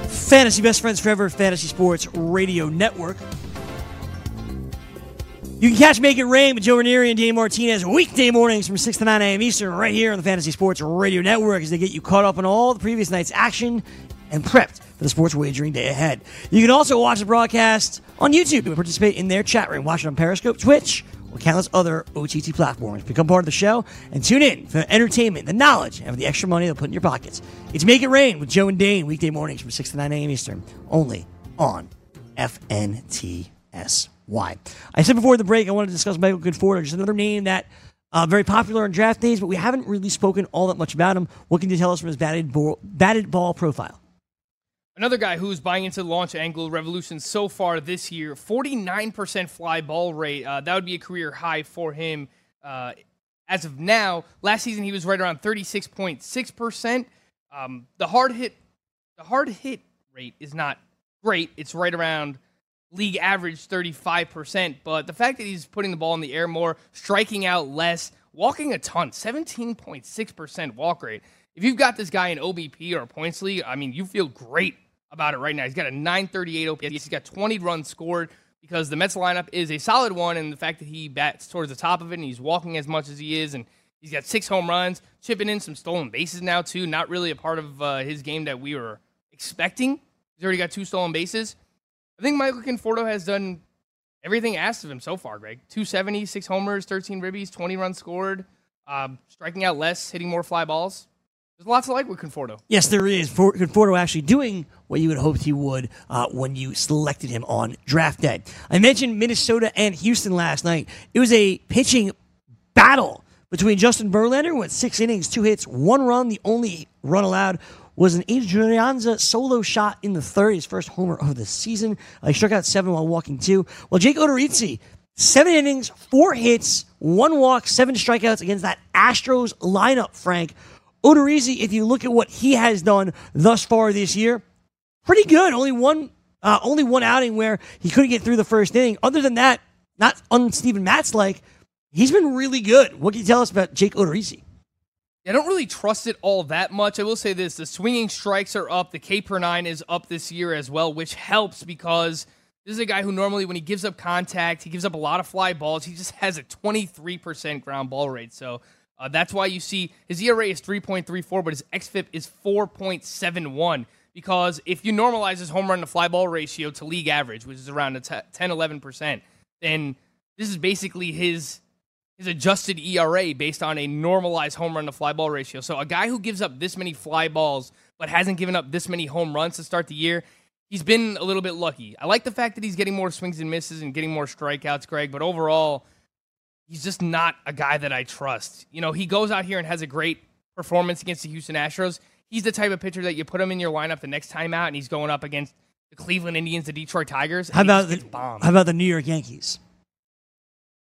Fantasy Best Friends Forever, Fantasy Sports Radio Network. You can catch Make It Rain with Joe Ranieri and Dane Martinez weekday mornings from six to nine a.m. Eastern right here on the Fantasy Sports Radio Network as they get you caught up on all the previous night's action and prepped for the sports wagering day ahead. You can also watch the broadcast on YouTube and participate in their chat room. Watch it on Periscope, Twitch, or countless other O T T platforms. Become part of the show and tune in for the entertainment, the knowledge, and for the extra money they'll put in your pockets. It's Make It Rain with Joe and Dane weekday mornings from six to nine a.m. Eastern, only on F N T S. Why? I said before the break I wanted to discuss Michael Conforto, just another name that Uh, very popular in draft days, but we haven't really spoken all that much about him. What can you tell us from his batted ball, batted ball profile? Another guy who's buying into the launch angle revolution so far this year, forty-nine percent fly ball rate. Uh, that would be a career high for him. Uh, as of now, last season he was right around thirty-six point six percent. Um, the hard hit, the hard hit rate is not great. It's right around league average, thirty-five percent. But the fact that he's putting the ball in the air more, striking out less, walking a ton, seventeen point six percent walk rate. If you've got this guy in O B P or points league, I mean, you feel great about it right now. He's got a nine thirty-eight O P S. He's got twenty runs scored because the Mets lineup is a solid one, and the fact that he bats towards the top of it and he's walking as much as he is, and he's got six home runs, chipping in some stolen bases now too. Not really a part of uh, his game that we were expecting. He's already got two stolen bases. I think Michael Conforto has done everything asked of him so far, Greg. two seventy, six homers, thirteen ribbies, twenty runs scored, um, striking out less, hitting more fly balls. There's lots to like with Conforto. Yes, there is. Conforto actually doing what you had hoped he would uh, when you selected him on draft day. I mentioned Minnesota and Houston last night. It was a pitching battle between Justin Verlander, who went six innings, two hits, one run. The only run allowed was an Adrianza solo shot in the third, his first homer of the season. Uh, he struck out seven while walking two. Well, Jake Odorizzi, seven innings, four hits, one walk, seven strikeouts against that Astros lineup, Frank. Odorizzi, if you look at what he has done thus far this year, pretty good. Only one uh, only one outing where he couldn't get through the first inning. Other than that, not on Steven Matz-like, he's been really good. What can you tell us about Jake Odorizzi? I don't really trust it all that much. I will say this. The swinging strikes are up. The K per nine is up this year as well, which helps because this is a guy who normally, when he gives up contact, he gives up a lot of fly balls. He just has a twenty-three percent ground ball rate, so... Uh, that's why you see his E R A is three point three four, but his xFIP is four point seven one, because if you normalize his home run to fly ball ratio to league average, which is around ten to eleven percent, then this is basically his his adjusted E R A based on a normalized home run to fly ball ratio. So a guy who gives up this many fly balls but hasn't given up this many home runs to start the year, he's been a little bit lucky. I like the fact that he's getting more swings and misses and getting more strikeouts, Greg, but overall... he's just not a guy that I trust. You know, he goes out here and has a great performance against the Houston Astros. He's the type of pitcher that you put him in your lineup the next time out, and he's going up against the Cleveland Indians, the Detroit Tigers. How about the bomb? How about the New York Yankees?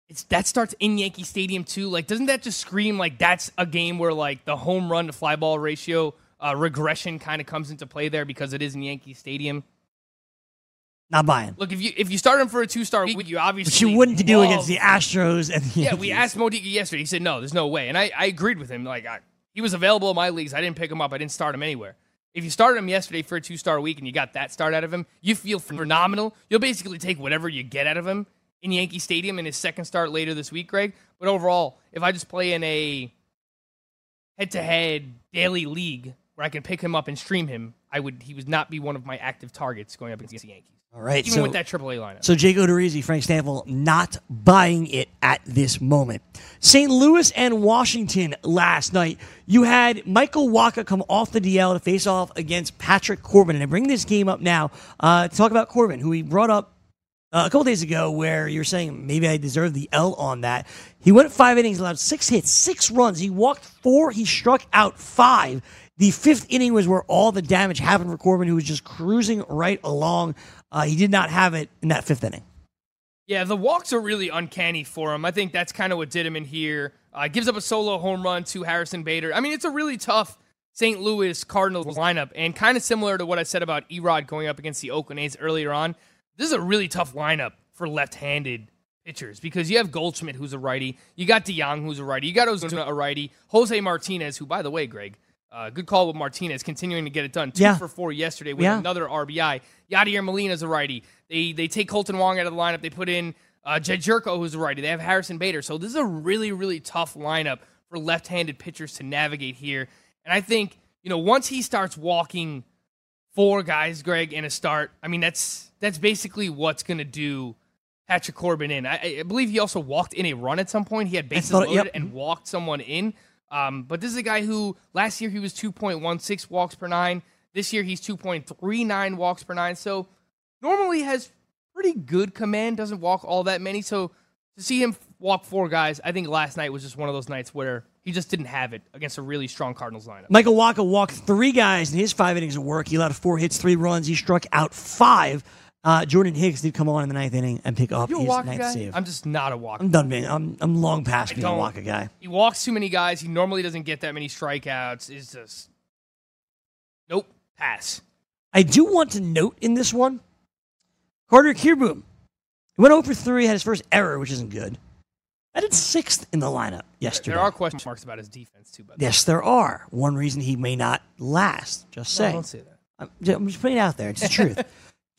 It's that starts in Yankee Stadium too. Like, doesn't that just scream like that's a game where like the home run to fly ball ratio uh, regression kind of comes into play there because it is in Yankee Stadium? Not buying. Look, if you if you start him for a two-star week, you obviously... But you wouldn't do against the Astros and the... Yeah, we asked Modica yesterday. He said, no, there's no way. And I, I agreed with him. Like I, he was available in my leagues. I didn't pick him up. I didn't start him anywhere. If you started him yesterday for a two-star week and you got that start out of him, you feel phenomenal. You'll basically take whatever you get out of him in Yankee Stadium in his second start later this week, Greg. But overall, if I just play in a head-to-head daily league where I can pick him up and stream him, I would. He would not be one of my active targets going up against the Yankees. All right, even so, with that triple A lineup. So Jake Odorizzi, Frank Stample, not buying it at this moment. Saint Louis and Washington last night. You had Michael Wacha come off the D L to face off against Patrick Corbin. And I bring this game up now uh, to talk about Corbin, who we brought up uh, a couple days ago where you were saying, maybe I deserve the L on that. He went five innings, allowed six hits, six runs. He walked four. He struck out five. The fifth inning was where all the damage happened for Corbin, who was just cruising right along. Uh, he did not have it in that fifth inning. Yeah, the walks are really uncanny for him. I think that's kind of what did him in here. Uh, gives up a solo home run to Harrison Bader. I mean, it's a really tough Saint Louis Cardinals lineup, and kind of similar to what I said about E-Rod going up against the Oakland A's earlier on. This is a really tough lineup for left-handed pitchers because you have Goldschmidt, who's a righty. You got DeYoung, who's a righty. You got Ozuna, a righty. Jose Martinez, who, by the way, Greg, Uh, good call with Martinez, continuing to get it done. Two yeah. for four yesterday with yeah. another R B I. Yadier Molina's a righty. They they take Colton Wong out of the lineup. They put in uh, Jed Jerko, who's a righty. They have Harrison Bader. So this is a really, really tough lineup for left-handed pitchers to navigate here. And I think, you know, once he starts walking four guys, Greg, in a start, I mean, that's that's basically what's going to do Patrick Corbin in. I, I believe he also walked in a run at some point. He had bases loaded yep. and walked someone in. Um, but this is a guy who, last year he was two point one six walks per nine. This year he's two point three nine walks per nine. So normally has pretty good command, doesn't walk all that many. So to see him walk four guys, I think last night was just one of those nights where he just didn't have it against a really strong Cardinals lineup. Michael Wacha walked three guys in his five innings of work. He allowed four hits, three runs. He struck out five. Uh, Jordan Hicks did come on in the ninth inning and pick up his ninth guy? save. I'm just not a walker. I'm done being. I'm I'm long past I being a walker guy. He walks too many guys. He normally doesn't get that many strikeouts. It's just nope. Pass. I do want to note in this one, Carter Kierboom. He went oh for three, had his first error, which isn't good. I did sixth in the lineup yesterday. There are question marks about his defense too. By the yes, way. there are. One reason he may not last. Just no, saying. Don't say that. I'm, I'm just putting it out there. It's the truth.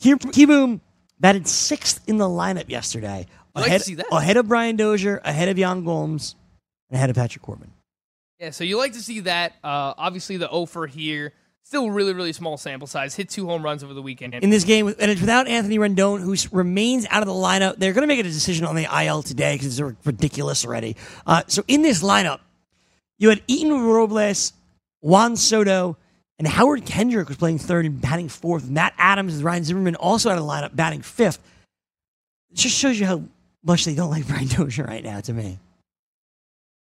Kierboom batted sixth in the lineup yesterday, ahead, like to see that. ahead of Brian Dozier, ahead of Yan Gomes, and ahead of Patrick Corbin. Yeah, so you like to see that. Uh, obviously, the oh for here, still really, really small sample size. Hit two home runs over the weekend. In this game, and it's without Anthony Rendon, who remains out of the lineup. They're going to make a decision on the I L today because they're ridiculous already. Uh, so in this lineup, you had Eaton Robles, Juan Soto, and Howard Kendrick was playing third and batting fourth. Matt Adams and Ryan Zimmerman also out of the lineup, batting fifth. It just shows you how much they don't like Brian Dozier right now to me.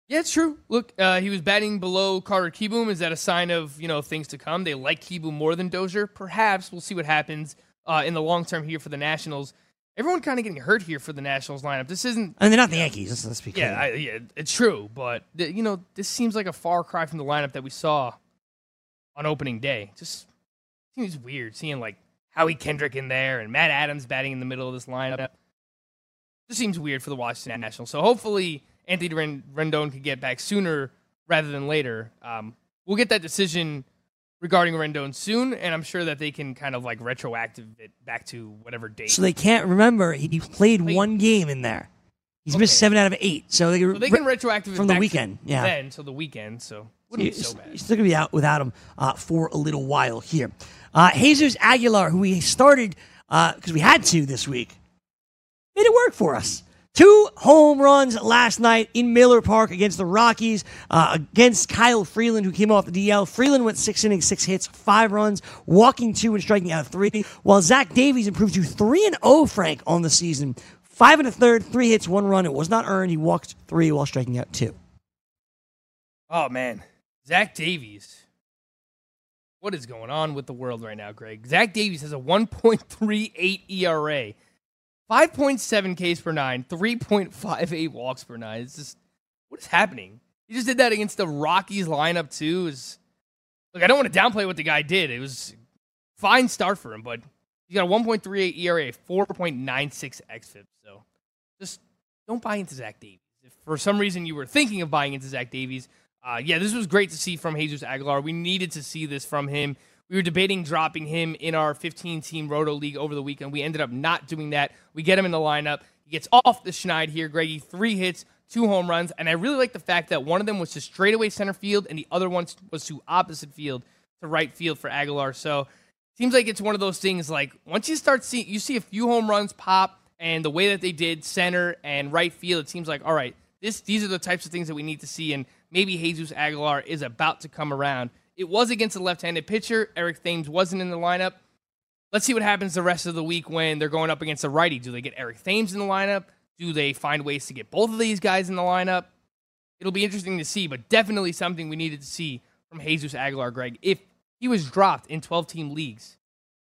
Yeah, it's true. Look, uh, he was batting below Carter Kierboom. Is that a sign of, you know, things to come? They like Kierboom more than Dozier? Perhaps. We'll see what happens uh, in the long term here for the Nationals. Everyone kind of getting hurt here for the Nationals lineup. This isn't... I mean, they're not the Yankees. Let's, let's be clear. Yeah, I, yeah, it's true. But, th- you know, this seems like a far cry from the lineup that we saw on opening day. Just seems weird seeing like Howie Kendrick in there and Matt Adams batting in the middle of this lineup. Just seems weird for the Washington Nationals. So hopefully Anthony Rendon could get back sooner rather than later. Um, we'll get that decision regarding Rendon soon, and I'm sure that they can kind of like retroactive it back to whatever date. So they can't remember he played, played. one game in there. He's okay. missed seven out of eight. So they, so they can re- retroactive it from back the weekend. To yeah, then till the weekend. So. Wouldn't so be so bad. He's still going to be out without him uh, for a little while here. Uh, Jesus Aguilar, who we started because uh, we had to this week, made it work for us. Two home runs last night in Miller Park against the Rockies, uh, against Kyle Freeland, who came off the D L. Freeland went six innings, six hits, five runs, walking two and striking out three, while Zach Davies improved to three and oh, Frank, on the season. Five and a third, three hits, one run. It was not earned. He walked three while striking out two. Oh, man. Zach Davies. What is going on with the world right now, Greg? Zach Davies has a one point three eight E R A, five point seven Ks per nine, three point five eight walks per nine. It's just, what is happening? He just did that against the Rockies lineup, too. Is Look, I don't want to downplay what the guy did. It was a fine start for him, but he's got a one point three eight E R A, four point nine six X F I P. So just don't buy into Zach Davies. If for some reason you were thinking of buying into Zach Davies, Uh, yeah, this was great to see from Jesus Aguilar. We needed to see this from him. We were debating dropping him in our fifteen-team Roto League over the weekend. We ended up not doing that. We get him in the lineup. He gets off the schneid here, Greggy. Three hits, two home runs, and I really like the fact that one of them was to straightaway center field and the other one was to opposite field, to right field for Aguilar. So it seems like it's one of those things, like, once you start seeing, you see a few home runs pop, and the way that they did center and right field, it seems like, all right, this these are the types of things that we need to see, and maybe Jesus Aguilar is about to come around. It was against a left-handed pitcher. Eric Thames wasn't in the lineup. Let's see what happens the rest of the week when they're going up against a righty. Do they get Eric Thames in the lineup? Do they find ways to get both of these guys in the lineup? It'll be interesting to see, but definitely something we needed to see from Jesus Aguilar, Greg. If he was dropped in twelve-team leagues,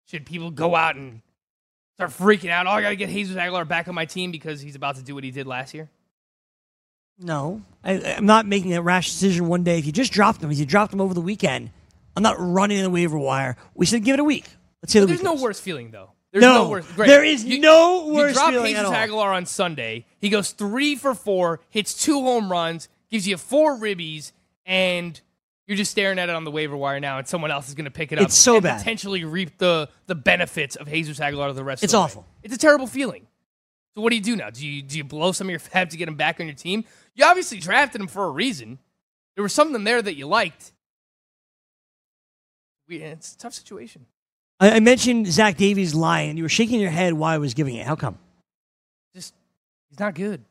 should people go out and start freaking out, oh, I got to get Jesus Aguilar back on my team because he's about to do what he did last year? No, I, I'm not making a rash decision one day. If you just dropped him, if you dropped him over the weekend, I'm not running in the waiver wire. We should give it a week. Let's see the There's week no goes. worse feeling, though. There's no, no worse. Great. There is you, no worse feeling at all. You drop Jesus Aguilar on Sunday. He goes three for four, hits two home runs, gives you four ribbies, and you're just staring at it on the waiver wire now, and someone else is going to pick it up. It's so and bad. Potentially reap the, the benefits of Jesus Aguilar to the rest it's of the It's awful. Way. It's a terrible feeling. So what do you do now? Do you do you blow some of your fab to get him back on your team? You obviously drafted him for a reason. There was something there that you liked. We, it's a tough situation. I, I mentioned Zach Davies' line, and you were shaking your head while I was giving it. How come? Just, he's not good.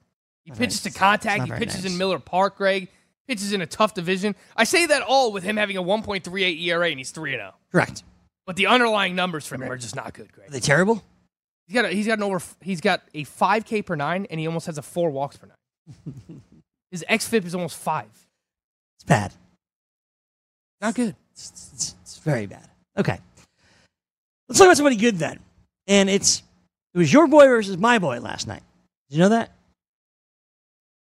He not pitches nice. to contact. He pitches nice. in Miller Park, Greg. Pitches in a tough division. I say that all with him having a one point three eight E R A, and he's three and oh. Correct. But the underlying numbers for him Correct. are just not good, Greg. Are they terrible? He's got a, he's got an over he's got a five K per nine, and he almost has a four walks per nine. His xFIP is almost five. It's bad. Not good. It's, it's, it's very bad. Okay. Let's talk about somebody good then. And it's it was your boy versus my boy last night. Did you know that?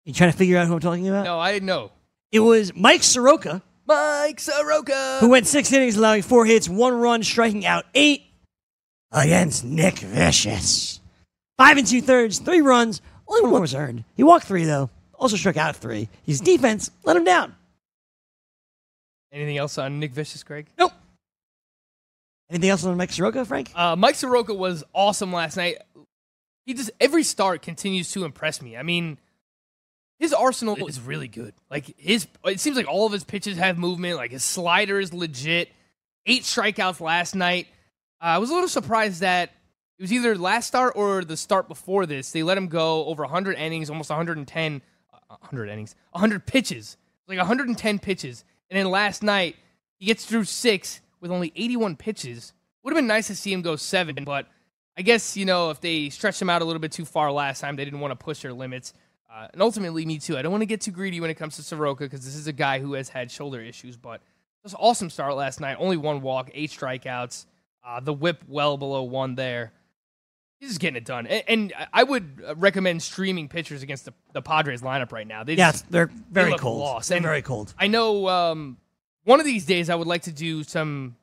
You trying to figure out who I'm talking about? No, I didn't know. It was Mike Soroka. Mike Soroka. Who went six innings, allowing four hits, one run, striking out eight against Nick Vicious. Five and two-thirds, three runs, only one was earned. He walked three, though. Also struck out three. His defense let him down. Anything else on Nick Vicious, Greg? Nope. Anything else on Mike Soroka, Frank? Uh, Mike Soroka was awesome last night. He just, every start continues to impress me. I mean, his arsenal is really good. Like his, it seems like all of his pitches have movement. Like his slider is legit. Eight strikeouts last night. Uh, I was a little surprised that it was either last start or the start before this. They let him go over one hundred innings, almost one hundred ten, one hundred innings, one hundred pitches, like one hundred ten pitches. And then last night he gets through six with only eighty-one pitches. Would have been nice to see him go seven, but I guess you know if they stretched him out a little bit too far last time, they didn't want to push their limits. Uh, and ultimately, me too. I don't want to get too greedy when it comes to Soroka because this is a guy who has had shoulder issues, but it was an awesome start last night. Only one walk, eight strikeouts. Uh, the whip well below one there. He's just getting it done. And, and I would recommend streaming pitchers against the, the Padres lineup right now. They just, yeah, they're very they cold. Lost. They're and very cold. I know um, one of these days I would like to do some,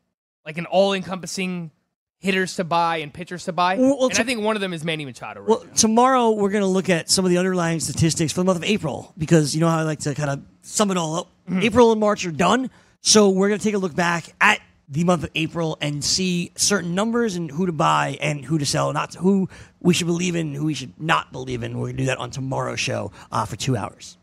like an all-encompassing hitters to buy and pitchers to buy. Well, and t- I think one of them is Manny Machado. Right well, now. Tomorrow we're going to look at some of the underlying statistics for the month of April because you know how I like to kind of sum it all up. Mm-hmm. April and March are done. So we're going to take a look back at the month of April and see certain numbers and who to buy and who to sell, not to, who we should believe in, who we should not believe in. We're going to do that on tomorrow's show uh, for two hours.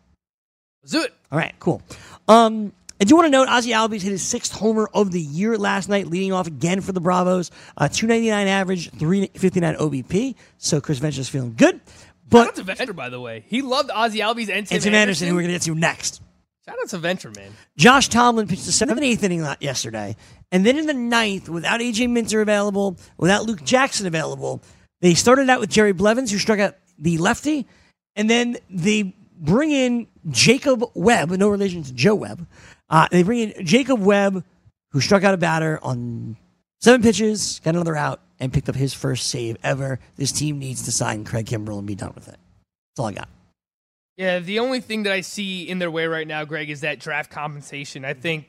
Let's do it. All right, cool. Um, I do want to note Ozzy Albies hit his sixth homer of the year last night, leading off again for the Bravos. Uh, two ninety-nine average, three fifty-nine O B P. So Chris Venture's feeling good. But shout out to Venture, by the way. He loved Ozzy Albies and Tim, and Tim Anderson, Anderson, who we're going to get to next. Shout out to Venture, man. Josh Tomlin pitched the seventh and eighth inning yesterday. And then in the ninth, without A J. Minter available, without Luke Jackson available, they started out with Jerry Blevins, who struck out the lefty. And then they bring in Jacob Webb, no relation to Joe Webb. Uh, they bring in Jacob Webb, who struck out a batter on seven pitches, got another out, and picked up his first save ever. This team needs to sign Craig Kimbrell and be done with it. That's all I got. Yeah, the only thing that I see in their way right now, Greg, is that draft compensation. I think,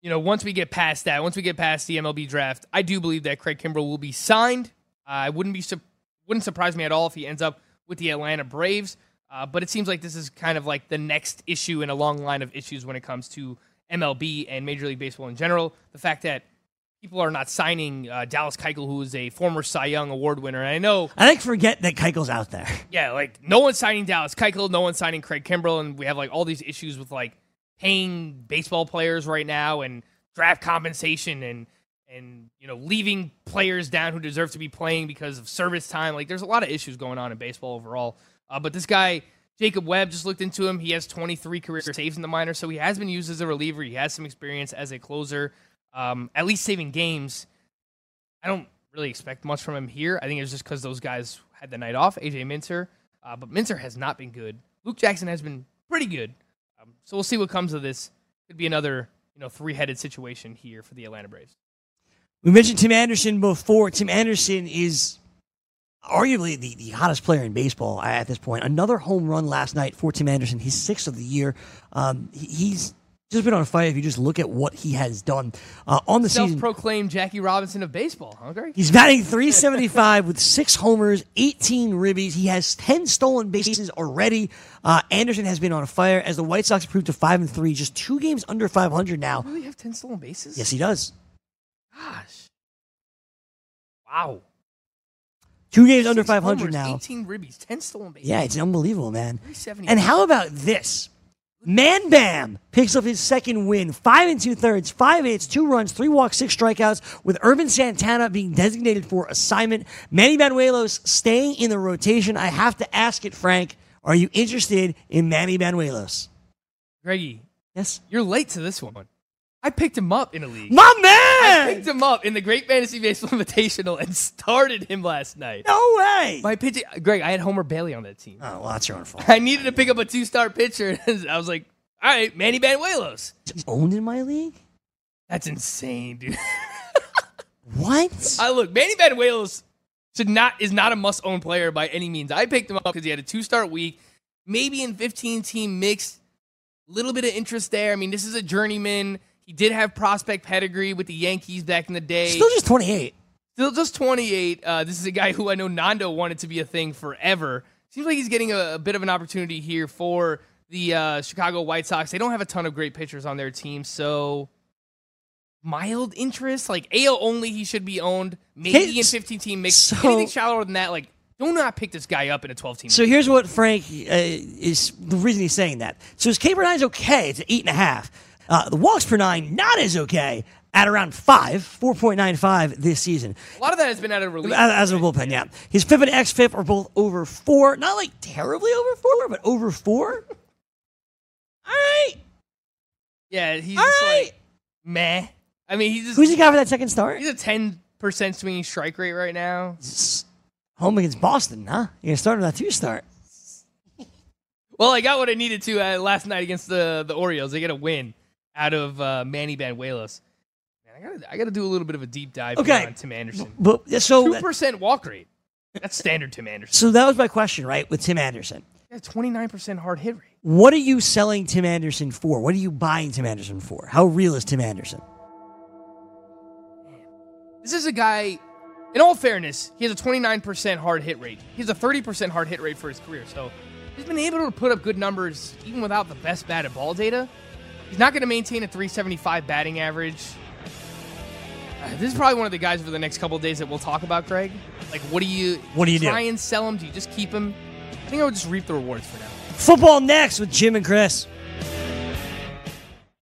you know, once we get past that, once we get past the M L B draft, I do believe that Craig Kimbrell will be signed. Uh, I wouldn't be su- wouldn't surprise me at all if he ends up with the Atlanta Braves. Uh, but it seems like this is kind of like the next issue in a long line of issues when it comes to M L B and Major League Baseball in general. The fact that people are not signing uh, Dallas Keuchel, who is a former Cy Young Award winner. And I know... I think forget that Keuchel's out there. Yeah, like, no one's signing Dallas Keuchel, no one's signing Craig Kimbrell, and we have, like, all these issues with, like, paying baseball players right now and draft compensation and, and you know, leaving players down who deserve to be playing because of service time. Like, there's a lot of issues going on in baseball overall. Uh, but this guy, Jacob Webb, just looked into him. He has twenty-three career saves in the minors, so he has been used as a reliever. He has some experience as a closer, um, at least saving games. I don't really expect much from him here. I think it's just because those guys had the night off, A J. Minter. Uh, but Minter has not been good. Luke Jackson has been pretty good. Um, so we'll see what comes of this. Could be another you know, three-headed situation here for the Atlanta Braves. We mentioned Tim Anderson before. Tim Anderson is... arguably the, the hottest player in baseball at this point. Another home run last night for Tim Anderson. He's sixth of the year. Um, he, he's just been on fire if you just look at what he has done uh, on the season. Self-proclaimed Jackie Robinson of baseball, huh, Greg? He's batting three seventy-five with six homers, eighteen ribbies. He has ten stolen bases already. Uh, Anderson has been on fire as the White Sox improved to five and three, just two games under five hundred now. Does he really have ten stolen bases? Yes, he does. Gosh. Wow. Two games under five hundred homers, now. eighteen ribbies, ten stolen bases. Yeah, it's unbelievable, man. And how about this? Man Bam picks up his second win. Five and two-thirds, five hits, two runs, three walks, six strikeouts, with Urban Santana being designated for assignment. Manny Banuelos staying in the rotation. I have to ask it, Frank. Are you interested in Manny Banuelos? Greggy. Yes? You're late to this one. I picked him up in a league. My man! I picked him up in the Great Fantasy Baseball Invitational and started him last night. No way. My pitch, Greg, I had Homer Bailey on that team. Oh, well, that's your own fault. I needed to pick up a two-star pitcher. And I was like, all right, Manny Banuelos. Owned in my league? That's insane, dude. What? I look, Manny Banuelos should not is not a must-own player by any means. I picked him up because he had a two-star week, maybe in fifteen-team mix. Little bit of interest there. I mean, this is a journeyman. He did have prospect pedigree with the Yankees back in the day. Still just twenty-eight. Still just twenty-eight. Uh, this is a guy who I know Nando wanted to be a thing forever. Seems like he's getting a, a bit of an opportunity here for the uh, Chicago White Sox. They don't have a ton of great pitchers on their team, so mild interest. Like, A L only, he should be owned. Maybe it's, in fifteen-team mix. So, anything shallower than that, like, do not pick this guy up in a twelve-team. So here's what Frank uh, is, the reason he's saying that. So his K per nine is okay. It's an eight and a half. Uh, the walks per nine, not as okay, at around five, four point nine five this season. A lot of that has been out of relief. As a bullpen, yeah. His F I P and X F I P are both over four. Not like terribly over four, but over four. All right. Yeah, he's all just right. Like, meh. I mean, he's just. Who's he got for that second start? He's a ten percent swinging strike rate right now. Home against Boston, huh? You're going to start with that two-start. Well, I got what I needed to uh, last night against the, the Orioles. They get a win out of uh, Manny Banuelos. Man, I got I got to do a little bit of a deep dive okay. on Tim Anderson. But, so two percent walk rate. That's standard Tim Anderson. So that was my question, right, with Tim Anderson. Yeah, twenty-nine percent hard hit rate. What are you selling Tim Anderson for? What are you buying Tim Anderson for? How real is Tim Anderson? Man. This is a guy, in all fairness, he has a twenty-nine percent hard hit rate. He has a thirty percent hard hit rate for his career, so he's been able to put up good numbers even without the best batted ball data. He's not going to maintain a three seventy-five batting average. Uh, this is probably one of the guys over the next couple of days that we'll talk about, Greg. Like, what do you, what do you try do? and sell him? Do you just keep him? I think I would just reap the rewards for now. Football next with Jim and Chris.